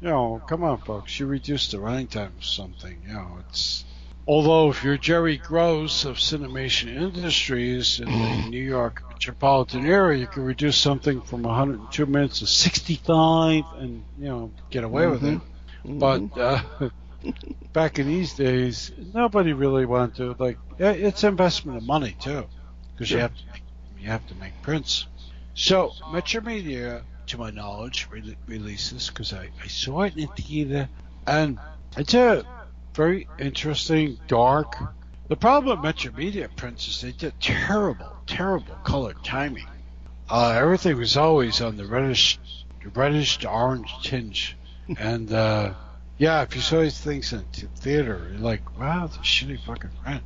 you know, come on, folks, you reduce the running time of something, you know, it's... Although, if you're Jerry Gross of Cinemation Industries in the New York metropolitan area, you can reduce something from 102 minutes to 65 and, you know, get away with it. Mm-hmm. But back in these days, nobody really wanted to, like, it's investment of money, too, because sure, you have to make prints. So, Metro Media, to my knowledge, released this because I saw it in the theater, and it's a very interesting, dark. The problem with Metro Media prints is they did terrible color timing. Everything was always on the reddish to orange tinge, and yeah, if you saw these things in the theater, you're like, wow, it's a shitty fucking print.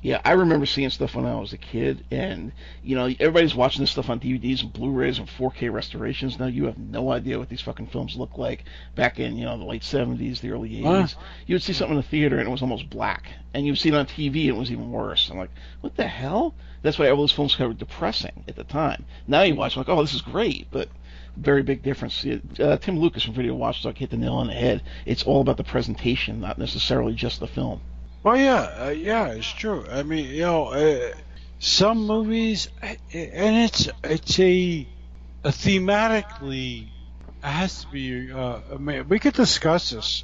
Yeah, I remember seeing stuff when I was a kid, and, you know, everybody's watching this stuff on DVDs and Blu-rays and 4K restorations. Now you have no idea what these fucking films look like back in, you know, the late 70s, the early 80s. You would see something in the theater, and it was almost black. And you'd see it on TV, and it was even worse. I'm like, what the hell? That's why all those films were depressing at the time. Now you watch, I'm like, oh, this is great, but... Very big difference. Tim Lucas from Video Watchdog hit the nail on the head. It's all about the presentation, not necessarily just the film. Well, yeah, yeah, it's true. I mean, you know, some movies, and it's a thematically, it has to be. I mean, we could discuss this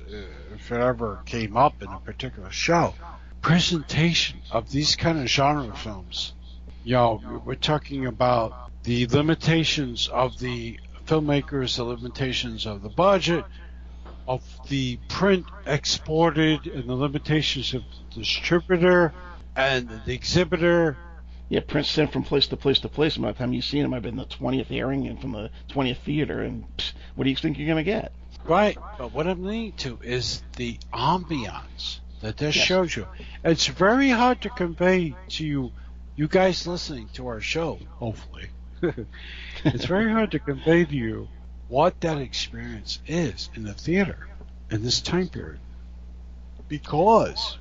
if it ever came up in a particular show. Presentation of these kind of genre films. You know, we're talking about the limitations of the filmmakers, the limitations of the budget, of the print exported, and the limitations of the distributor and the exhibitor. Yeah, print sent from place to place to place. By the time you've seen them, I've been the 20th airing and from the 20th theater, and psh, what do you think you're going to get? Right, but what I'm leaning to is the ambiance that this shows you. It's very hard to convey to you guys listening to our show, hopefully. It's very hard to convey to you what that experience is in the theater in this time period, because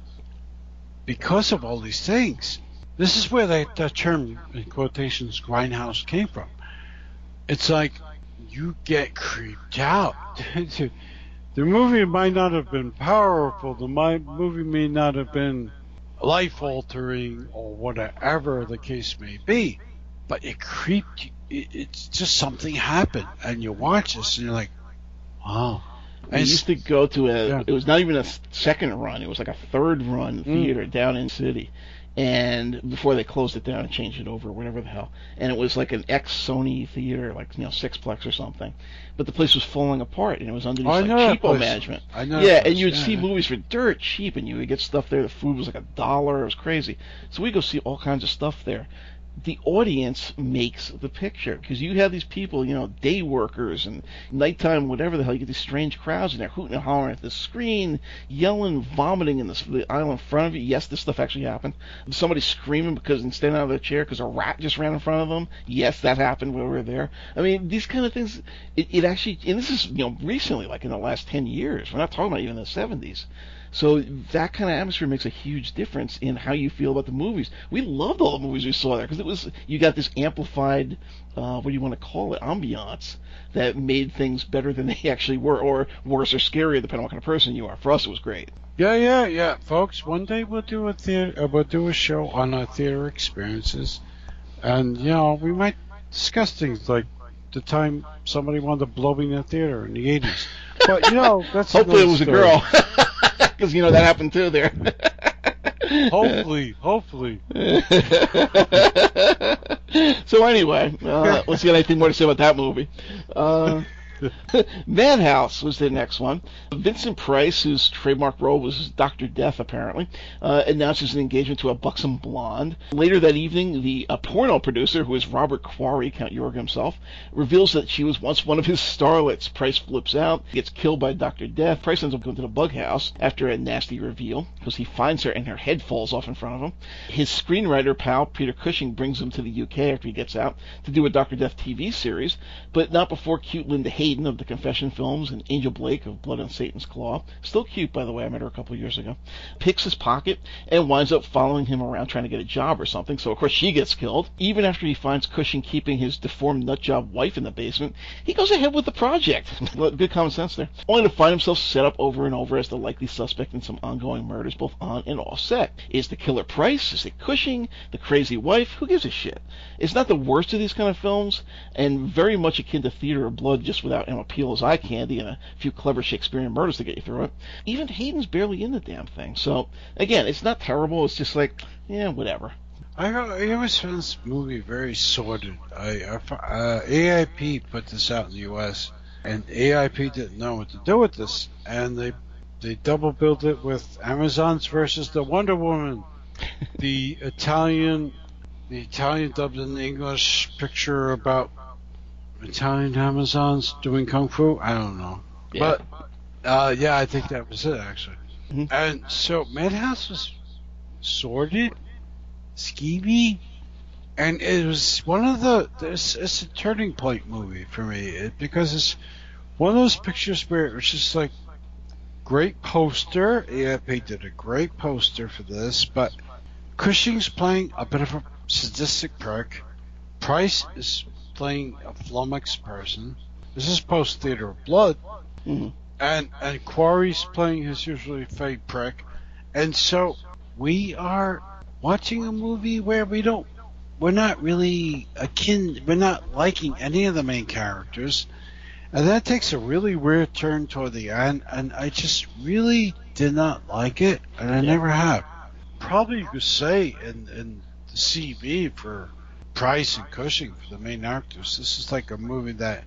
of all these things. This is where that term, in quotations, grindhouse came from. It's like you get creeped out. The movie might not have been powerful. The movie may not have been life-altering or whatever the case may be, but it creeped you. It's just something happened, and you watch this, and you're like, wow. I used to go to it was not even a second run, it was like a third run theater down in the city, and before they closed it down and changed it over, whatever the hell. And it was like an ex-Sony theater, like, you know, sixplex or something. But the place was falling apart, and it was underneath like cheapo management. I know. Yeah, and you would see movies for dirt cheap, and you would get stuff there. The food was like $1. It was crazy. So we go see all kinds of stuff there. The audience makes the picture, because you have these people, you know, day workers and nighttime, whatever the hell. You get these strange crowds in there hooting and hollering at the screen, yelling, vomiting in the aisle in front of you. Yes, this stuff actually happened. Somebody screaming because and standing out of their chair because a rat just ran in front of them. Yes, that happened when we were there. I mean, these kind of things. It actually, and this is, you know, recently, like in the last 10 years. We're not talking about even the 70s. So that kind of atmosphere makes a huge difference in how you feel about the movies. We loved all the movies we saw there because it was, you got this amplified, what do you want to call it, ambiance that made things better than they actually were, or worse or scarier, depending on what kind of person you are. For us, it was great. Yeah, folks. One day we'll do a theater, we'll do a show on our theater experiences, and you know we might discuss things like the time somebody wanted to blow me in the theater in the 80s. But you know, that's hopefully it was story. A girl. Because, you know, that happened too there. Hopefully. So anyway, let's see anything more to say about that movie. Madhouse was the next one. Vincent Price, whose trademark role was Dr. Death, apparently, announces an engagement to a buxom blonde. Later that evening, the porno producer, who is Robert Quarry, Count Yorga himself, reveals that she was once one of his starlets. Price flips out, gets killed by Dr. Death. Price ends up going to the bug house after a nasty reveal, because he finds her and her head falls off in front of him. His screenwriter pal, Peter Cushing, brings him to the UK after he gets out to do a Dr. Death TV series, but not before cute Linda Hayes of the Confession films and Angel Blake of Blood on Satan's Claw, still cute by the way, I met her a couple years ago, picks his pocket and winds up following him around trying to get a job or something, so of course she gets killed. Even after he finds Cushing keeping his deformed nutjob wife in the basement, he goes ahead with the project. Good common sense there. Only to find himself set up over and over as the likely suspect in some ongoing murders both on and off set. Is the killer Price? Is it Cushing? The crazy wife? Who gives a shit? It's not the worst of these kind of films, and very much akin to Theater of Blood, just without an appeal as eye candy and a few clever Shakespearean murders to get you through it. Even Hayden's barely in the damn thing. So, again, it's not terrible. It's just like, yeah, whatever. I always found this movie very sordid. AIP put this out in the U.S., and AIP didn't know what to do with this, and they double-billed it with Amazon's versus the Wonder Woman, the Italian dubbed in English picture about Italian Amazons doing Kung Fu? I don't know. Yeah. But, yeah, I think that was it, actually. Mm-hmm. And so Madhouse was sordid, skeevy, and it was one of the... It's a turning point movie for me, because it's one of those pictures where it was just like, great poster. AIP did a great poster for this, but Cushing's playing a bit of a sadistic prick. Price is playing a flummoxed person. This is post Theater of Blood, and Quarry's playing his usually fake prick, and so we are watching a movie where we're not liking any of the main characters, and that takes a really weird turn toward the end, and I just really did not like it, and I never have. Probably you could say in the CV for Price and Cushing for the main actors, this is like a movie that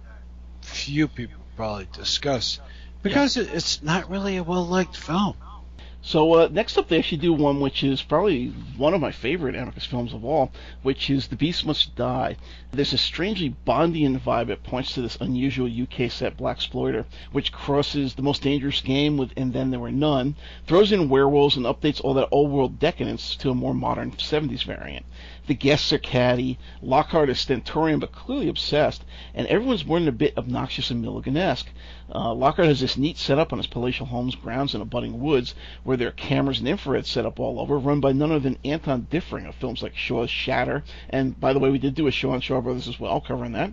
few people probably discuss because it's not really a well-liked film. So next up they actually do one which is probably one of my favorite Amicus films of all, which is The Beast Must Die. There's a strangely Bondian vibe that points to this unusual UK set blaxploiter, which crosses The Most Dangerous Game with And Then There Were None, throws in werewolves and updates all that old-world decadence to a more modern 70s variant. The guests are catty, Lockhart is stentorian but clearly obsessed, and everyone's more than a bit obnoxious and Milligan-esque. Lockhart has this neat setup on his palatial home's grounds in abutting woods, where there are cameras and infrared set up all over, run by none other than Anton Diffring of films like Shaw's Shatter, and by the way, we did do a show on Shaw Brothers as well, covering that,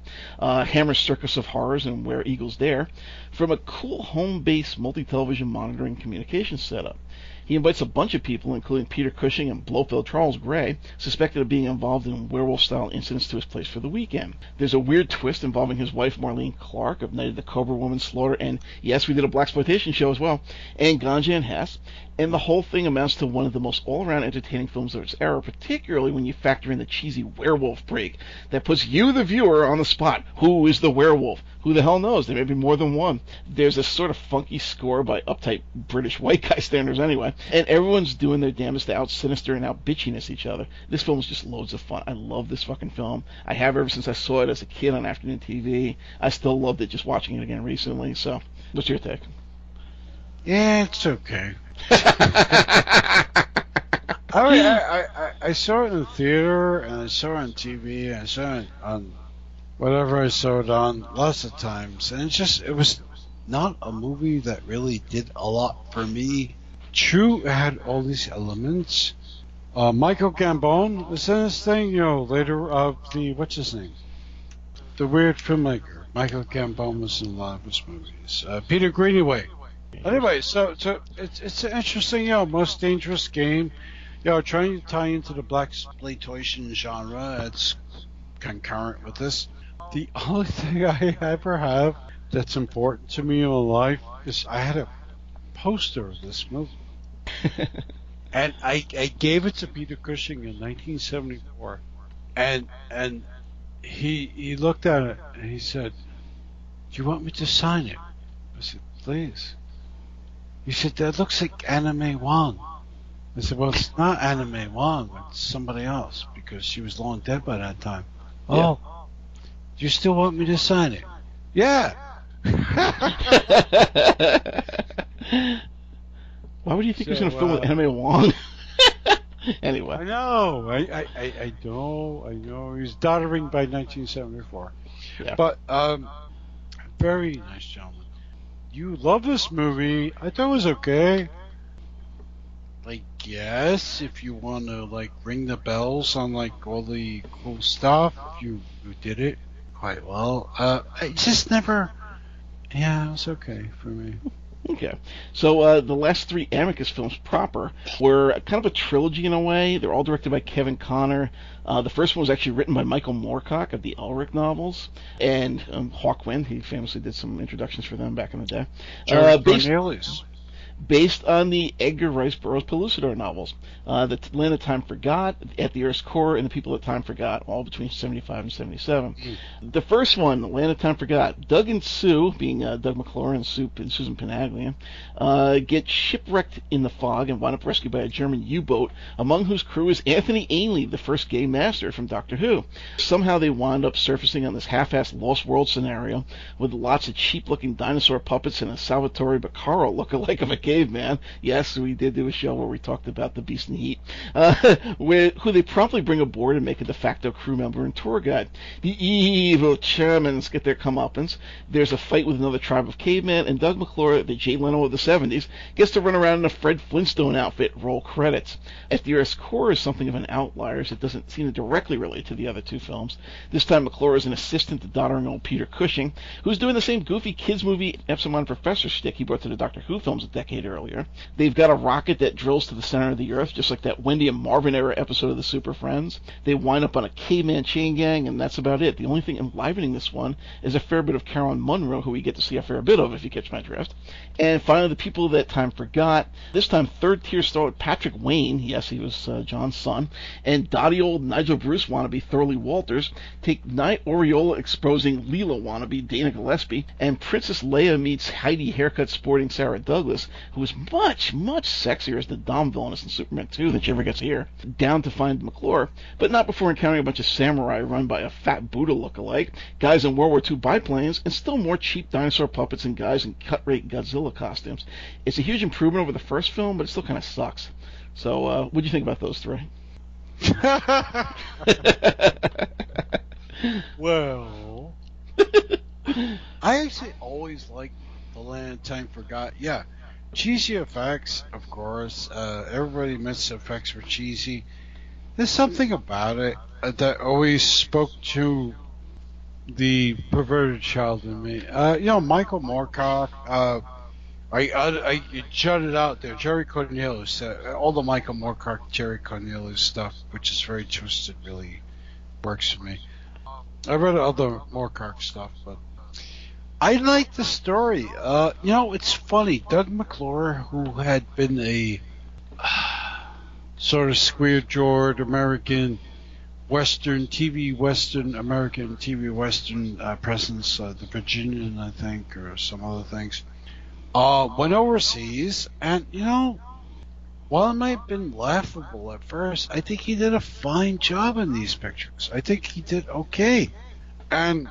Hammer's Circus of Horrors and Where Eagles Dare, from a cool home-based multi-television monitoring communications setup. He invites a bunch of people, including Peter Cushing and Blofeld Charles Gray, suspected of being involved in werewolf-style incidents, to his place for the weekend. There's a weird twist involving his wife, Marlene Clark, of Night of the Cobra Woman Slaughter, and yes, we did a blaxploitation show as well, and Ganja and Hess. And the whole thing amounts to one of the most all-around entertaining films of its era, particularly when you factor in the cheesy werewolf break that puts you, the viewer, on the spot. Who is the werewolf? Who the hell knows? There may be more than one. There's a sort of funky score by uptight British white guy standards anyway, and everyone's doing their damnedest to out-sinister and out-bitchiness each other. This film is just loads of fun. I love this fucking film. I have ever since I saw it as a kid on afternoon TV. I still loved it just watching it again recently, so what's your take? Yeah, it's okay. I saw it in the theater, and I saw it on TV, and I saw it on whatever I saw it on lots of times, and it was not a movie that really did a lot for me. True, it had all these elements. Michael Gambon was in this thing, later of what's his name? The weird filmmaker. Michael Gambon was in a lot of his movies. Peter Greenaway. Anyway, so it's an interesting, most dangerous game, trying to tie into the black exploitation genre. It's concurrent with this. The only thing I ever have that's important to me in my life is I had a poster of this movie, and I gave it to Peter Cushing in 1974, and he looked at it and he said, "Do you want me to sign it?" I said, "Please." He said, "That looks like Anime Wan." I said, "Well, it's not Anime Wan. It's somebody else, because she was long dead by that time." Yeah. "Oh, do you still want me to sign it?" "Yeah." Why would you think he was going to film with Anime Wan? Anyway. I know. I know. He was doddering by 1974. Yeah. But very nice gentleman. You love this movie. I thought it was okay. I guess if you want to ring the bells on all the cool stuff, you did it quite well. I just never. Yeah, it was okay for me. Okay. So the last three Amicus films proper were kind of a trilogy in a way. They're all directed by Kevin Connor. The first one was actually written by Michael Moorcock of the Elric novels, and Hawkwind. He famously did some introductions for them back in the day. Based on the Edgar Rice Burroughs Pellucidar novels, The Land That Time Forgot, At the Earth's Core, and The People That Time Forgot, all between 75 and 77. Mm-hmm. The first one, The Land That Time Forgot, Doug and Sue, being Doug McClure and Susan Panaglian, get shipwrecked in the fog and wind up rescued by a German U-boat, among whose crew is Anthony Ainley, the first Game Master from Doctor Who. Somehow they wind up surfacing on this half-assed Lost World scenario with lots of cheap-looking dinosaur puppets and a Salvatore Baccaro look-alike of a caveman. Yes, we did do a show where we talked about the Beast in the Heat, who they promptly bring aboard and make a de facto crew member and tour guide. The evil Germans get their comeuppance. There's a fight with another tribe of cavemen, and Doug McClure, the Jay Leno of the 70s, gets to run around in a Fred Flintstone outfit. Roll credits. At the Earth's Core is something of an outlier, as it doesn't seem to directly relate to the other two films. This time, McClure is an assistant to doddering old Peter Cushing, who's doing the same goofy kids movie Epsilon Professor shtick he brought to the Doctor Who films a decade earlier. They've got a rocket that drills to the center of the Earth, just like that Wendy and Marvin era episode of the Super Friends. They wind up on a caveman chain gang, and that's about it. The only thing enlivening this one is a fair bit of Carolyn Munro, who we get to see a fair bit of, if you catch my drift. And finally, The People That Time Forgot. This time, third-tier star Patrick Wayne, yes, he was John's son, and dotty old Nigel Bruce wannabe Thurley Walters take Night Oriola exposing Leela wannabe Dana Gillespie, and Princess Leia meets Heidi haircut sporting Sarah Douglas, who is much, much sexier as the Dom villainess in Superman 2 than she ever gets here, down to find McClure, but not before encountering a bunch of samurai run by a fat Buddha look-alike, guys in World War II biplanes, and still more cheap dinosaur puppets and guys in cut-rate Godzilla costumes. It's a huge improvement over the first film, but it still kind of sucks. So, what do you think about those three? Well, I actually always liked The Land Time Forgot. Yeah. Cheesy effects, of course. Everybody admits the effects were cheesy. There's something about it that always spoke to the perverted child in me. Michael Moorcock. I jutted out there. Jerry Cornelius. All the Michael Moorcock, Jerry Cornelius stuff, which is very twisted, really works for me. I read other Moorcock stuff, but I like the story. It's funny. Doug McClure, who had been a sort of square-jawed American Western TV, Western American TV, Western presence, the Virginian, I think, or some other things, went overseas, and, you know, while it might have been laughable at first, I think he did a fine job in these pictures. I think he did okay, and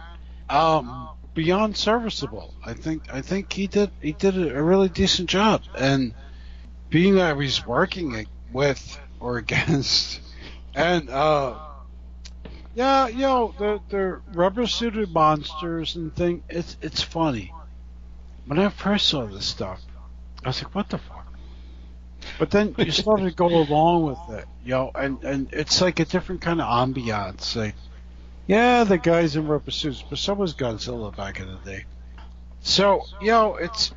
beyond serviceable. I think he did a really decent job. And being that he's working with or against, and yeah, you know, the rubber-suited monsters and thing. It's funny. When I first saw this stuff, I was like, "What the fuck." But then you start to go along with it, you know, and it's like a different kind of ambiance. Like, yeah, the guys in rubber suits, but so was Godzilla back in the day. So, you know, it's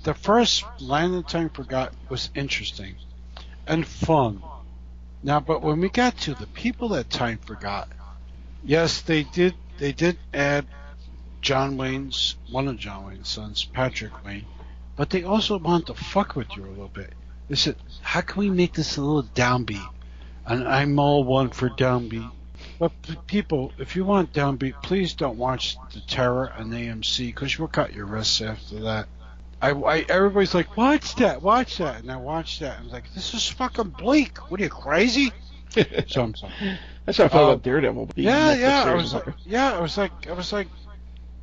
the first Land of Time Forgotten was interesting and fun. Now, but when we got to the people that Time forgot, yes, they did add John Wayne's, one of John Wayne's sons, Patrick Wayne, but they also wanted to fuck with you a little bit. They said, how can we make this a little downbeat? And I'm all one for downbeat. But people, if you want downbeat, please don't watch The Terror on AMC, because you'll cut your wrists after that. Everybody's like, watch that. And I watched that. And I was like, this is fucking bleak. What are you, crazy? So I'm sorry. That's how I felt about Daredevil. Yeah. I was like,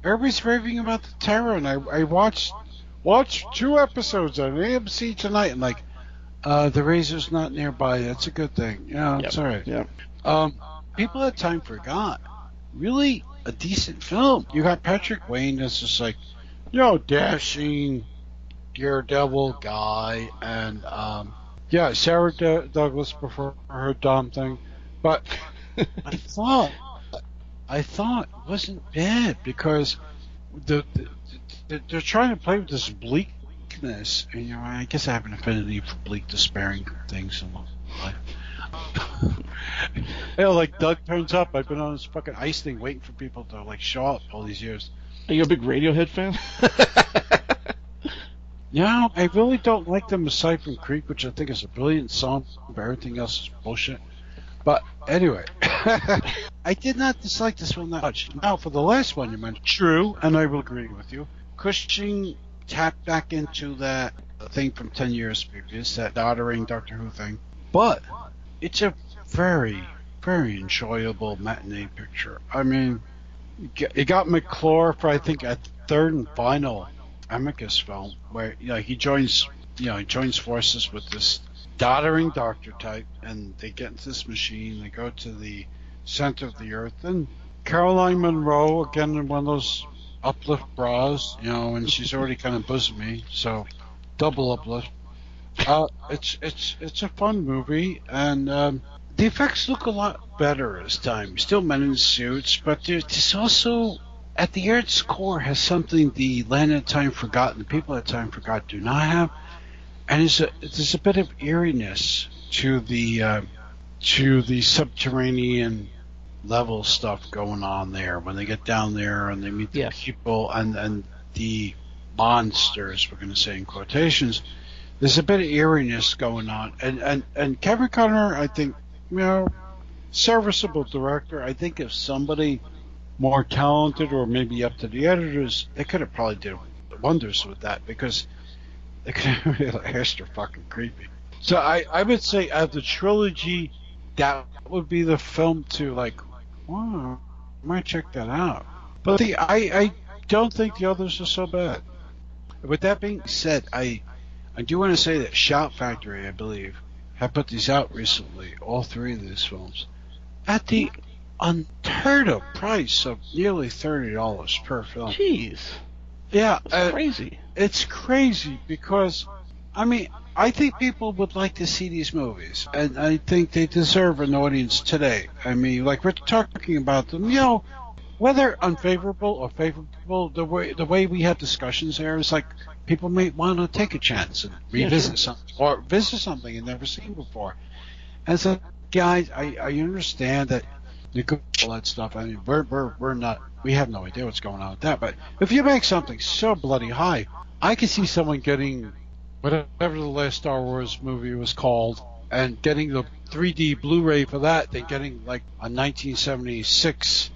everybody's raving about The Terror. And I watched two episodes on AMC tonight. And like, the razor's not nearby. That's a good thing. Yeah, it's all right. Yep. People at Time forgot. Really a decent film. You got Patrick Wayne that's just like, you know, dashing Daredevil guy. And, yeah, Sarah Douglas before her Dom thing. But I thought it wasn't bad because they're trying to play with this bleak. This, and you know, I guess I have an affinity for bleak, despairing things in life. You know, like Doug turns up. I've been on this fucking ice thing waiting for people to like show up all these years. Are you a big Radiohead fan? No, I really don't like them aside from Creek, which I think is a brilliant song, but everything else is bullshit. But anyway, I did not dislike this one that much. Now, for the last one you mentioned, true, and I will agree with you, Cushing tapped back into that thing from 10 years previous, that doddering Doctor Who thing. But it's a very, very enjoyable matinee picture. I mean, it got McClure for, I think, a third and final Amicus film, where, you know, he joins forces with this doddering doctor type, and they get into this machine, they go to the center of the earth, and Caroline Munro, again, in one of those uplift bras, you know, and she's already kind of bosomed me, so double uplift. It's a fun movie, and the effects look a lot better as time. Still men in suits, but there's also at the Earth's core has something the Land of Time Forgotten, the people at Time Forgot do not have, and there's a bit of eeriness to the subterranean level stuff going on there when they get down there and they meet the people and the monsters, we're going to say in quotations. There's a bit of eeriness going on, and Kevin Conner, I think, you know, serviceable director. I think if somebody more talented or maybe up to the editors, they could have probably did wonders with that, because they could have made it extra fucking creepy. So I would say out of the trilogy, that would be the film to like, wow, I might check that out. But I don't think the others are so bad. With that being said, I do want to say that Shout Factory, I believe, have put these out recently, all three of these films, at the unheard of price of nearly $30 per film. Jeez. Yeah. That's crazy. It's crazy because, I mean, I think people would like to see these movies, and I think they deserve an audience today. I mean, like, we're talking about them, you know, whether unfavorable or favorable, the way we have discussions there is like people may want to take a chance and revisit something or visit something you've never seen before. And so, guys, I understand that you could all that stuff. I mean, we have no idea what's going on with that, but if you make something so bloody high, I could see someone getting whatever the last Star Wars movie was called, and getting the 3D Blu-ray for that, then getting like a 1976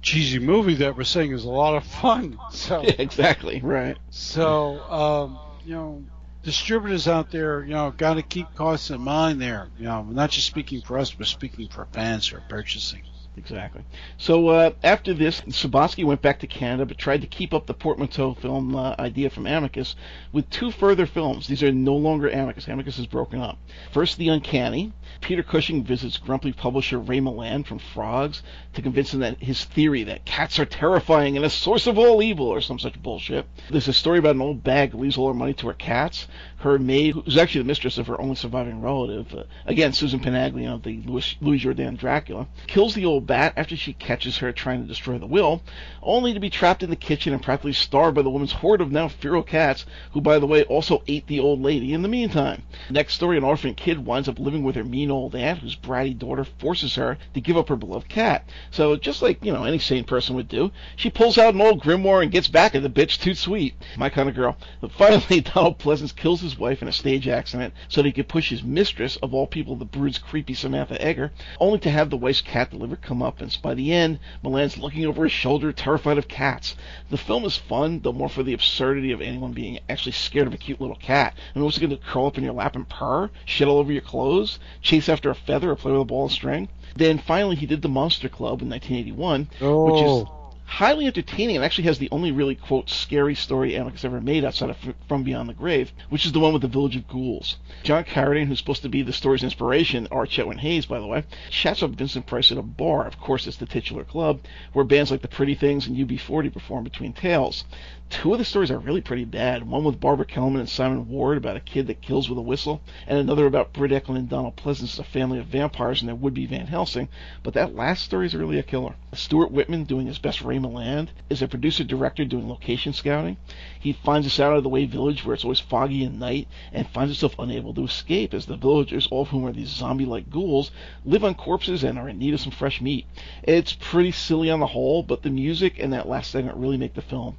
cheesy movie that we're saying is a lot of fun. So yeah, exactly, right. So you know, distributors out there, you know, got to keep costs in mind there. You know, we're not just speaking for us, we're speaking for fans who are purchasing. Exactly. So after this, Subotsky went back to Canada but tried to keep up the Portmanteau film idea from Amicus with two further films. These are no longer Amicus. Amicus is broken up. First, The Uncanny. Peter Cushing visits grumpy publisher Ray Milland from Frogs to convince him that his theory that cats are terrifying and a source of all evil or some such bullshit. There's a story about an old bag that leaves all her money to her cats. Her maid, who's actually the mistress of her only surviving relative, again, Susan Panaglione of the Louis Jourdan Dracula, kills the old bat after she catches her trying to destroy the will, only to be trapped in the kitchen and practically starved by the woman's horde of now feral cats, who, by the way, also ate the old lady in the meantime. Next story, an orphan kid winds up living with her mean old aunt, whose bratty daughter forces her to give up her beloved cat. So, just like, you know, any sane person would do, she pulls out an old grimoire and gets back at the bitch too sweet. My kind of girl. But finally, Donald Pleasance kills his wife in a stage accident so that he could push his mistress, of all people, the Brood's creepy Samantha Eggar, only to have the wife's cat delivered comeuppance. By the end, Milland's looking over his shoulder, terrified of cats. The film is fun, though more for the absurdity of anyone being actually scared of a cute little cat. I mean, what's it going to curl up in your lap and purr, shit all over your clothes, chase after a feather, or play with a ball and string? Then finally, he did The Monster Club in 1981, which is highly entertaining and actually has the only really, quote, scary story Amicus ever made outside of From Beyond the Grave, which is the one with the Village of Ghouls. John Carradine, who's supposed to be the story's inspiration, R. Chetwynd Hayes, by the way, chats up Vincent Price at a bar, of course it's the titular club, where bands like The Pretty Things and UB40 perform between tales. Two of the stories are really pretty bad, one with Barbara Kellerman and Simon Ward about a kid that kills with a whistle, and another about Britt Eklund and Donald Pleasance, a family of vampires and their would-be Van Helsing, but that last story is really a killer. Stuart Whitman, doing his best Ray Milland, is a producer-director doing location scouting. He finds this out-of-the-way village where it's always foggy at night, and finds himself unable to escape, as the villagers, all of whom are these zombie-like ghouls, live on corpses and are in need of some fresh meat. It's pretty silly on the whole, but the music and that last segment really make the film.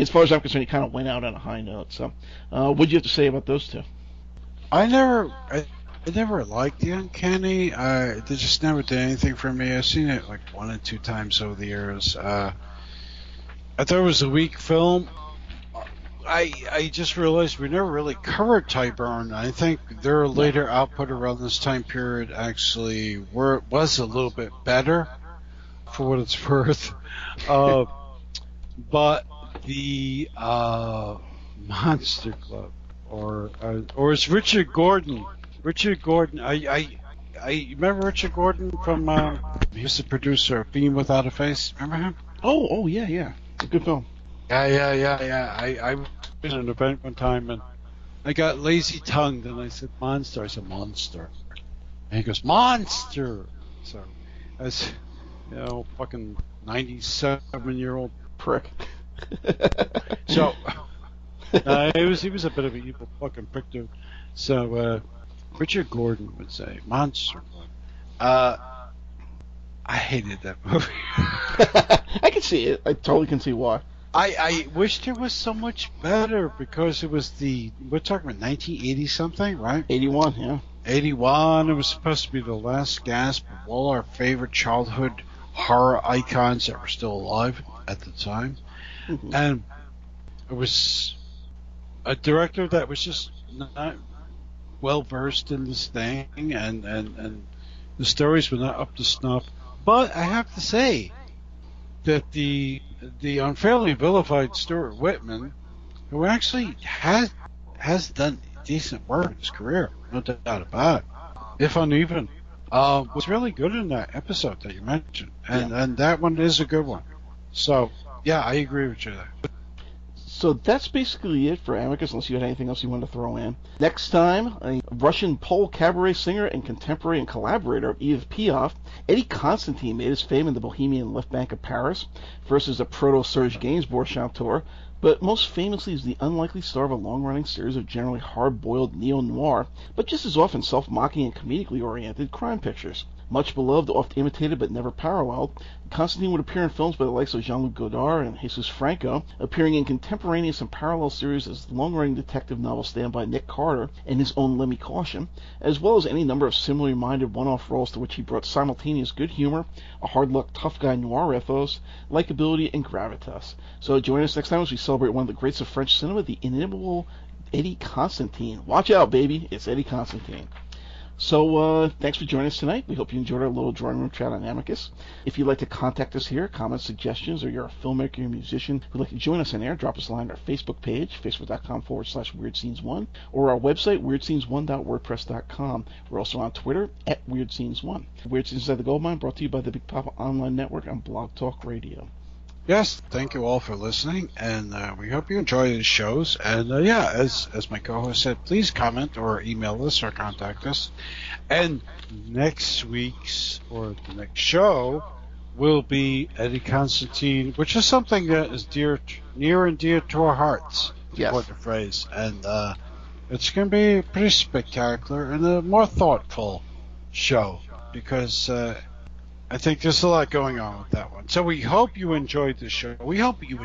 As far as I'm concerned, he kind of went out on a high note. So, what do you have to say about those two? I never liked The Uncanny. They just never did anything for me. I've seen it like one or two times over the years. I thought it was a weak film. I just realized we never really covered Tyburn. I think their later output around this time period actually was a little bit better, for what it's worth. But the Monster Club, or is Richard Gordon? Richard Gordon, I remember Richard Gordon from he's the producer of Being Without a Face. Remember him? Oh yeah, it's a good film. Yeah. I was at an event one time and I got lazy tongued and I said monster. I said monster, and he goes monster. So as you know, fucking 97-year-old prick. So he was a bit of an evil fucking prick, dude. So Richard Gordon would say Monster Club. I hated that movie. I can see it. I totally can see why. I wished it was so much better, because it was we're talking about 1980 something, right? 81, yeah. 81. It was supposed to be the last gasp of all our favorite childhood horror icons that were still alive at the time. Mm-hmm. And it was a director that was just not well versed in this thing, and the stories were not up to snuff. But I have to say that the unfairly vilified Stuart Whitman, who actually has done decent work in his career, no doubt about it, if uneven, was really good in that episode that you mentioned, and that one is a good one. So yeah, I agree with you there. So that's basically it for Amicus, unless you had anything else you wanted to throw in. Next time, a Russian pole cabaret singer and contemporary and collaborator of Edith Piaf, Eddie Constantine, made his fame in the Bohemian Left Bank of Paris versus a proto-Serge Gainsbourg chanteur, but most famously is the unlikely star of a long-running series of generally hard-boiled neo-noir, but just as often self-mocking and comedically oriented crime pictures. Much beloved, oft imitated, but never paralleled, Constantine would appear in films by the likes of Jean-Luc Godard and Jesus Franco, appearing in contemporaneous and parallel series as the long-running detective novel Stand By Nick Carter and his own Lemmy Caution, as well as any number of similarly minded one-off roles to which he brought simultaneous good humor, a hard-luck tough guy noir ethos, likability, and gravitas. So join us next time as we celebrate one of the greats of French cinema, the inimitable Eddie Constantine. Watch out, baby, it's Eddie Constantine. So thanks for joining us tonight. We hope you enjoyed our little drawing room chat on Amicus. If you'd like to contact us here, comments, suggestions, or you're a filmmaker or musician who'd like to join us on air, drop us a line on our Facebook page, facebook.com/WeirdScenes1, or our website, WeirdScenes1.wordpress.com. We're also on Twitter, @WeirdScenes1. Weird Scenes Inside the Goldmine, brought to you by the Big Papa Online Network and Blog Talk Radio. Yes, thank you all for listening, and we hope you enjoy these shows. And as my co-host said, please comment or email us or contact us. And next week's or the next show will be Eddie Constantine, which is something that is near and dear to our hearts. Yes, what the phrase, and it's going to be pretty spectacular and a more thoughtful show because. I think there's a lot going on with that one. So we hope you enjoyed the show. We hope you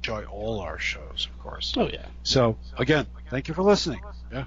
enjoy all our shows, of course. Oh, yeah. So, again, thank you for listening. Yeah.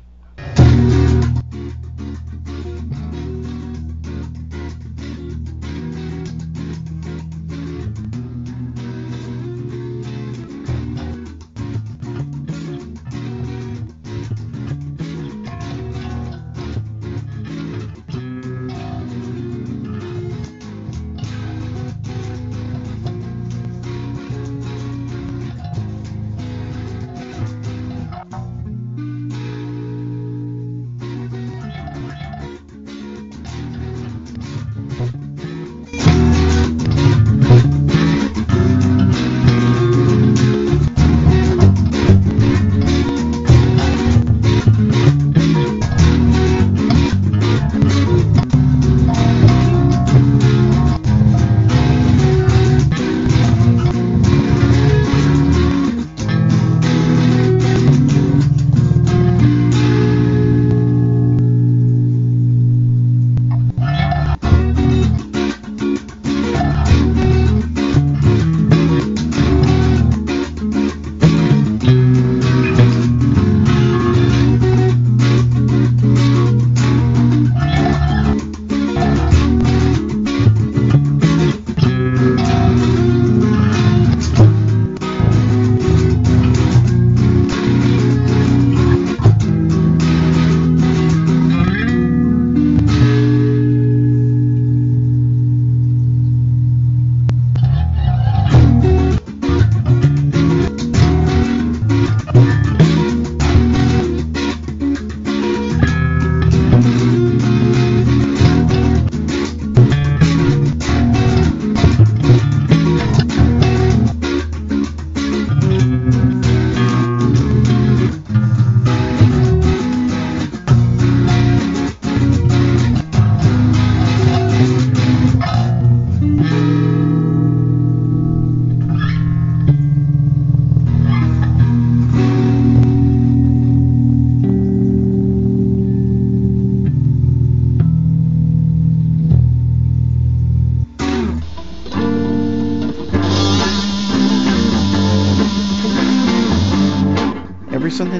Sunday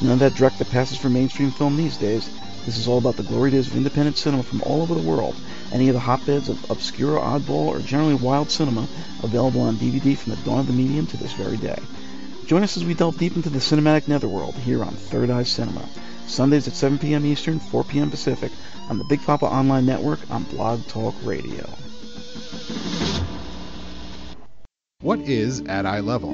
None of that dreck that passes for mainstream film these days. This is all about the glory days of independent cinema from all over the world. Any of the hotbeds of obscure, oddball, or generally wild cinema available on DVD from the dawn of the medium to this very day. Join us as we delve deep into the cinematic netherworld here on Third Eye Cinema. Sundays at 7 p.m. Eastern, 4 p.m. Pacific on the Big Papa Online Network on Blog Talk Radio. What is At Eye Level?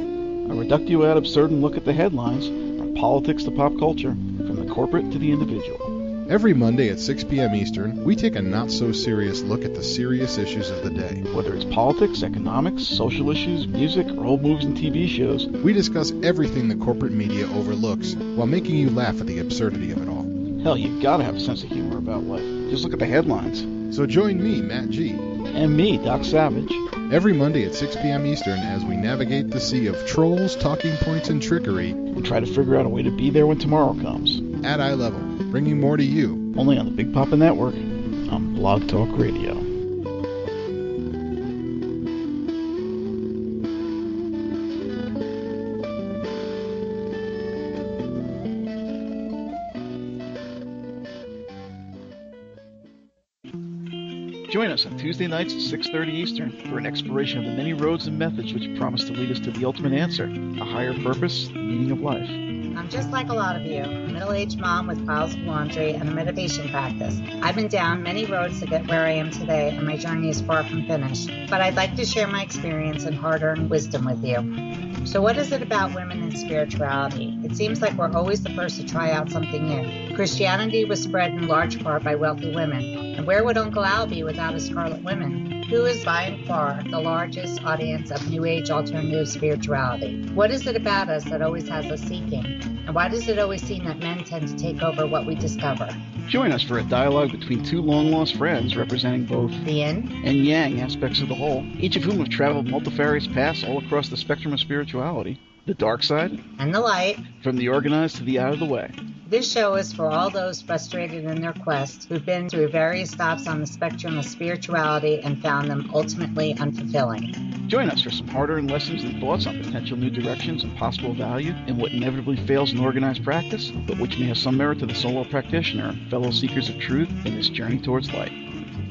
A reductio ad absurdum look at the headlines, from politics to pop culture, from the corporate to the individual. Every Monday at 6 p.m. Eastern, we take a not-so-serious look at the serious issues of the day. Whether it's politics, economics, social issues, music, or old movies and TV shows, we discuss everything the corporate media overlooks, while making you laugh at the absurdity of it all. Hell, you've got to have a sense of humor about life. Just look at the headlines. So join me, Matt G. And me, Doc Savage. Every Monday at 6 p.m. Eastern as we navigate the sea of trolls, talking points, and trickery. We'll try to figure out a way to be there when tomorrow comes. At eye level, bringing more to you. Only on the Big Papa Network, on Blog Talk Radio. Join us on Tuesday nights at 6:30 Eastern for an exploration of the many roads and methods which promise to lead us to the ultimate answer, a higher purpose, the meaning of life. I'm just like a lot of you, a middle-aged mom with piles of laundry and a meditation practice. I've been down many roads to get where I am today, and my journey is far from finished. But I'd like to share my experience and hard-earned wisdom with you. So what is it about women and spirituality? It seems like we're always the first to try out something new. Christianity was spread in large part by wealthy women. And where would Uncle Al be without his Scarlet Women? Who is by and far the largest audience of New Age alternative spirituality? What is it about us that always has us seeking? And why does it always seem that men tend to take over what we discover? Join us for a dialogue between two long-lost friends representing both the yin and yang aspects of the whole, each of whom have traveled multifarious paths all across the spectrum of spirituality, the dark side and the light, from the organized to the out of the way. This show is for all those frustrated in their quest who've been through various stops on the spectrum of spirituality and found them ultimately unfulfilling. Join us for some hard-earned lessons and thoughts on potential new directions and possible value in what inevitably fails in organized practice, but which may have some merit to the solo practitioner, fellow seekers of truth in this journey towards light.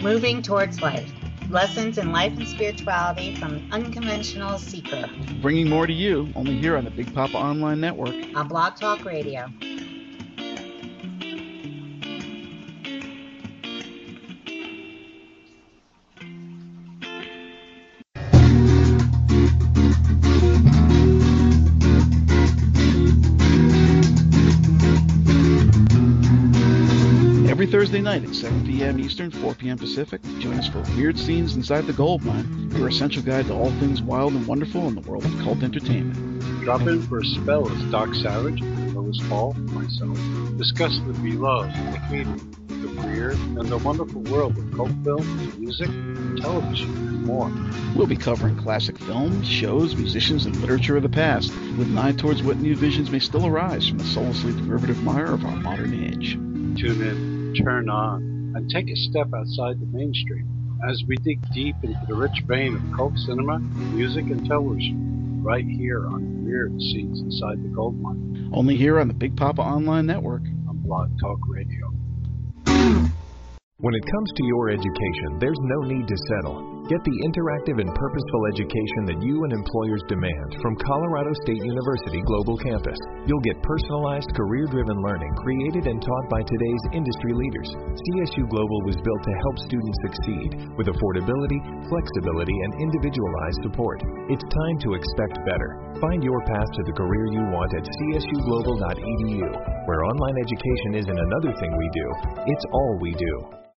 Moving towards light. Lessons in life and spirituality from an unconventional seeker. Bringing more to you, only here on the Big Papa Online Network. On Blog Talk Radio. Thursday night at 7 p.m. Eastern, 4 p.m. Pacific. Join us for Weird Scenes Inside the Gold Mine, your essential guide to all things wild and wonderful in the world of cult entertainment. Drop in for a spell with Doc Savage, Lois Hall, myself. Discuss the beloved, the hated, the weird, and the wonderful world of cult films, music, television, and more. We'll be covering classic films, shows, musicians, and literature of the past, with an eye towards what new visions may still arise from the soullessly derivative mire of our modern age. Tune in, turn on, and take a step outside the mainstream as we dig deep into the rich vein of cult cinema, music, and television, right here on Weird Scenes Inside the Gold Mine. Only here on the Big Papa Online Network on Blog Talk Radio. When it comes to your education, there's no need to settle. Get the interactive and purposeful education that you and employers demand from Colorado State University Global Campus. You'll get personalized, career-driven learning created and taught by today's industry leaders. CSU Global was built to help students succeed with affordability, flexibility, and individualized support. It's time to expect better. Find your path to the career you want at csuglobal.edu, where online education isn't another thing we do, it's all we do.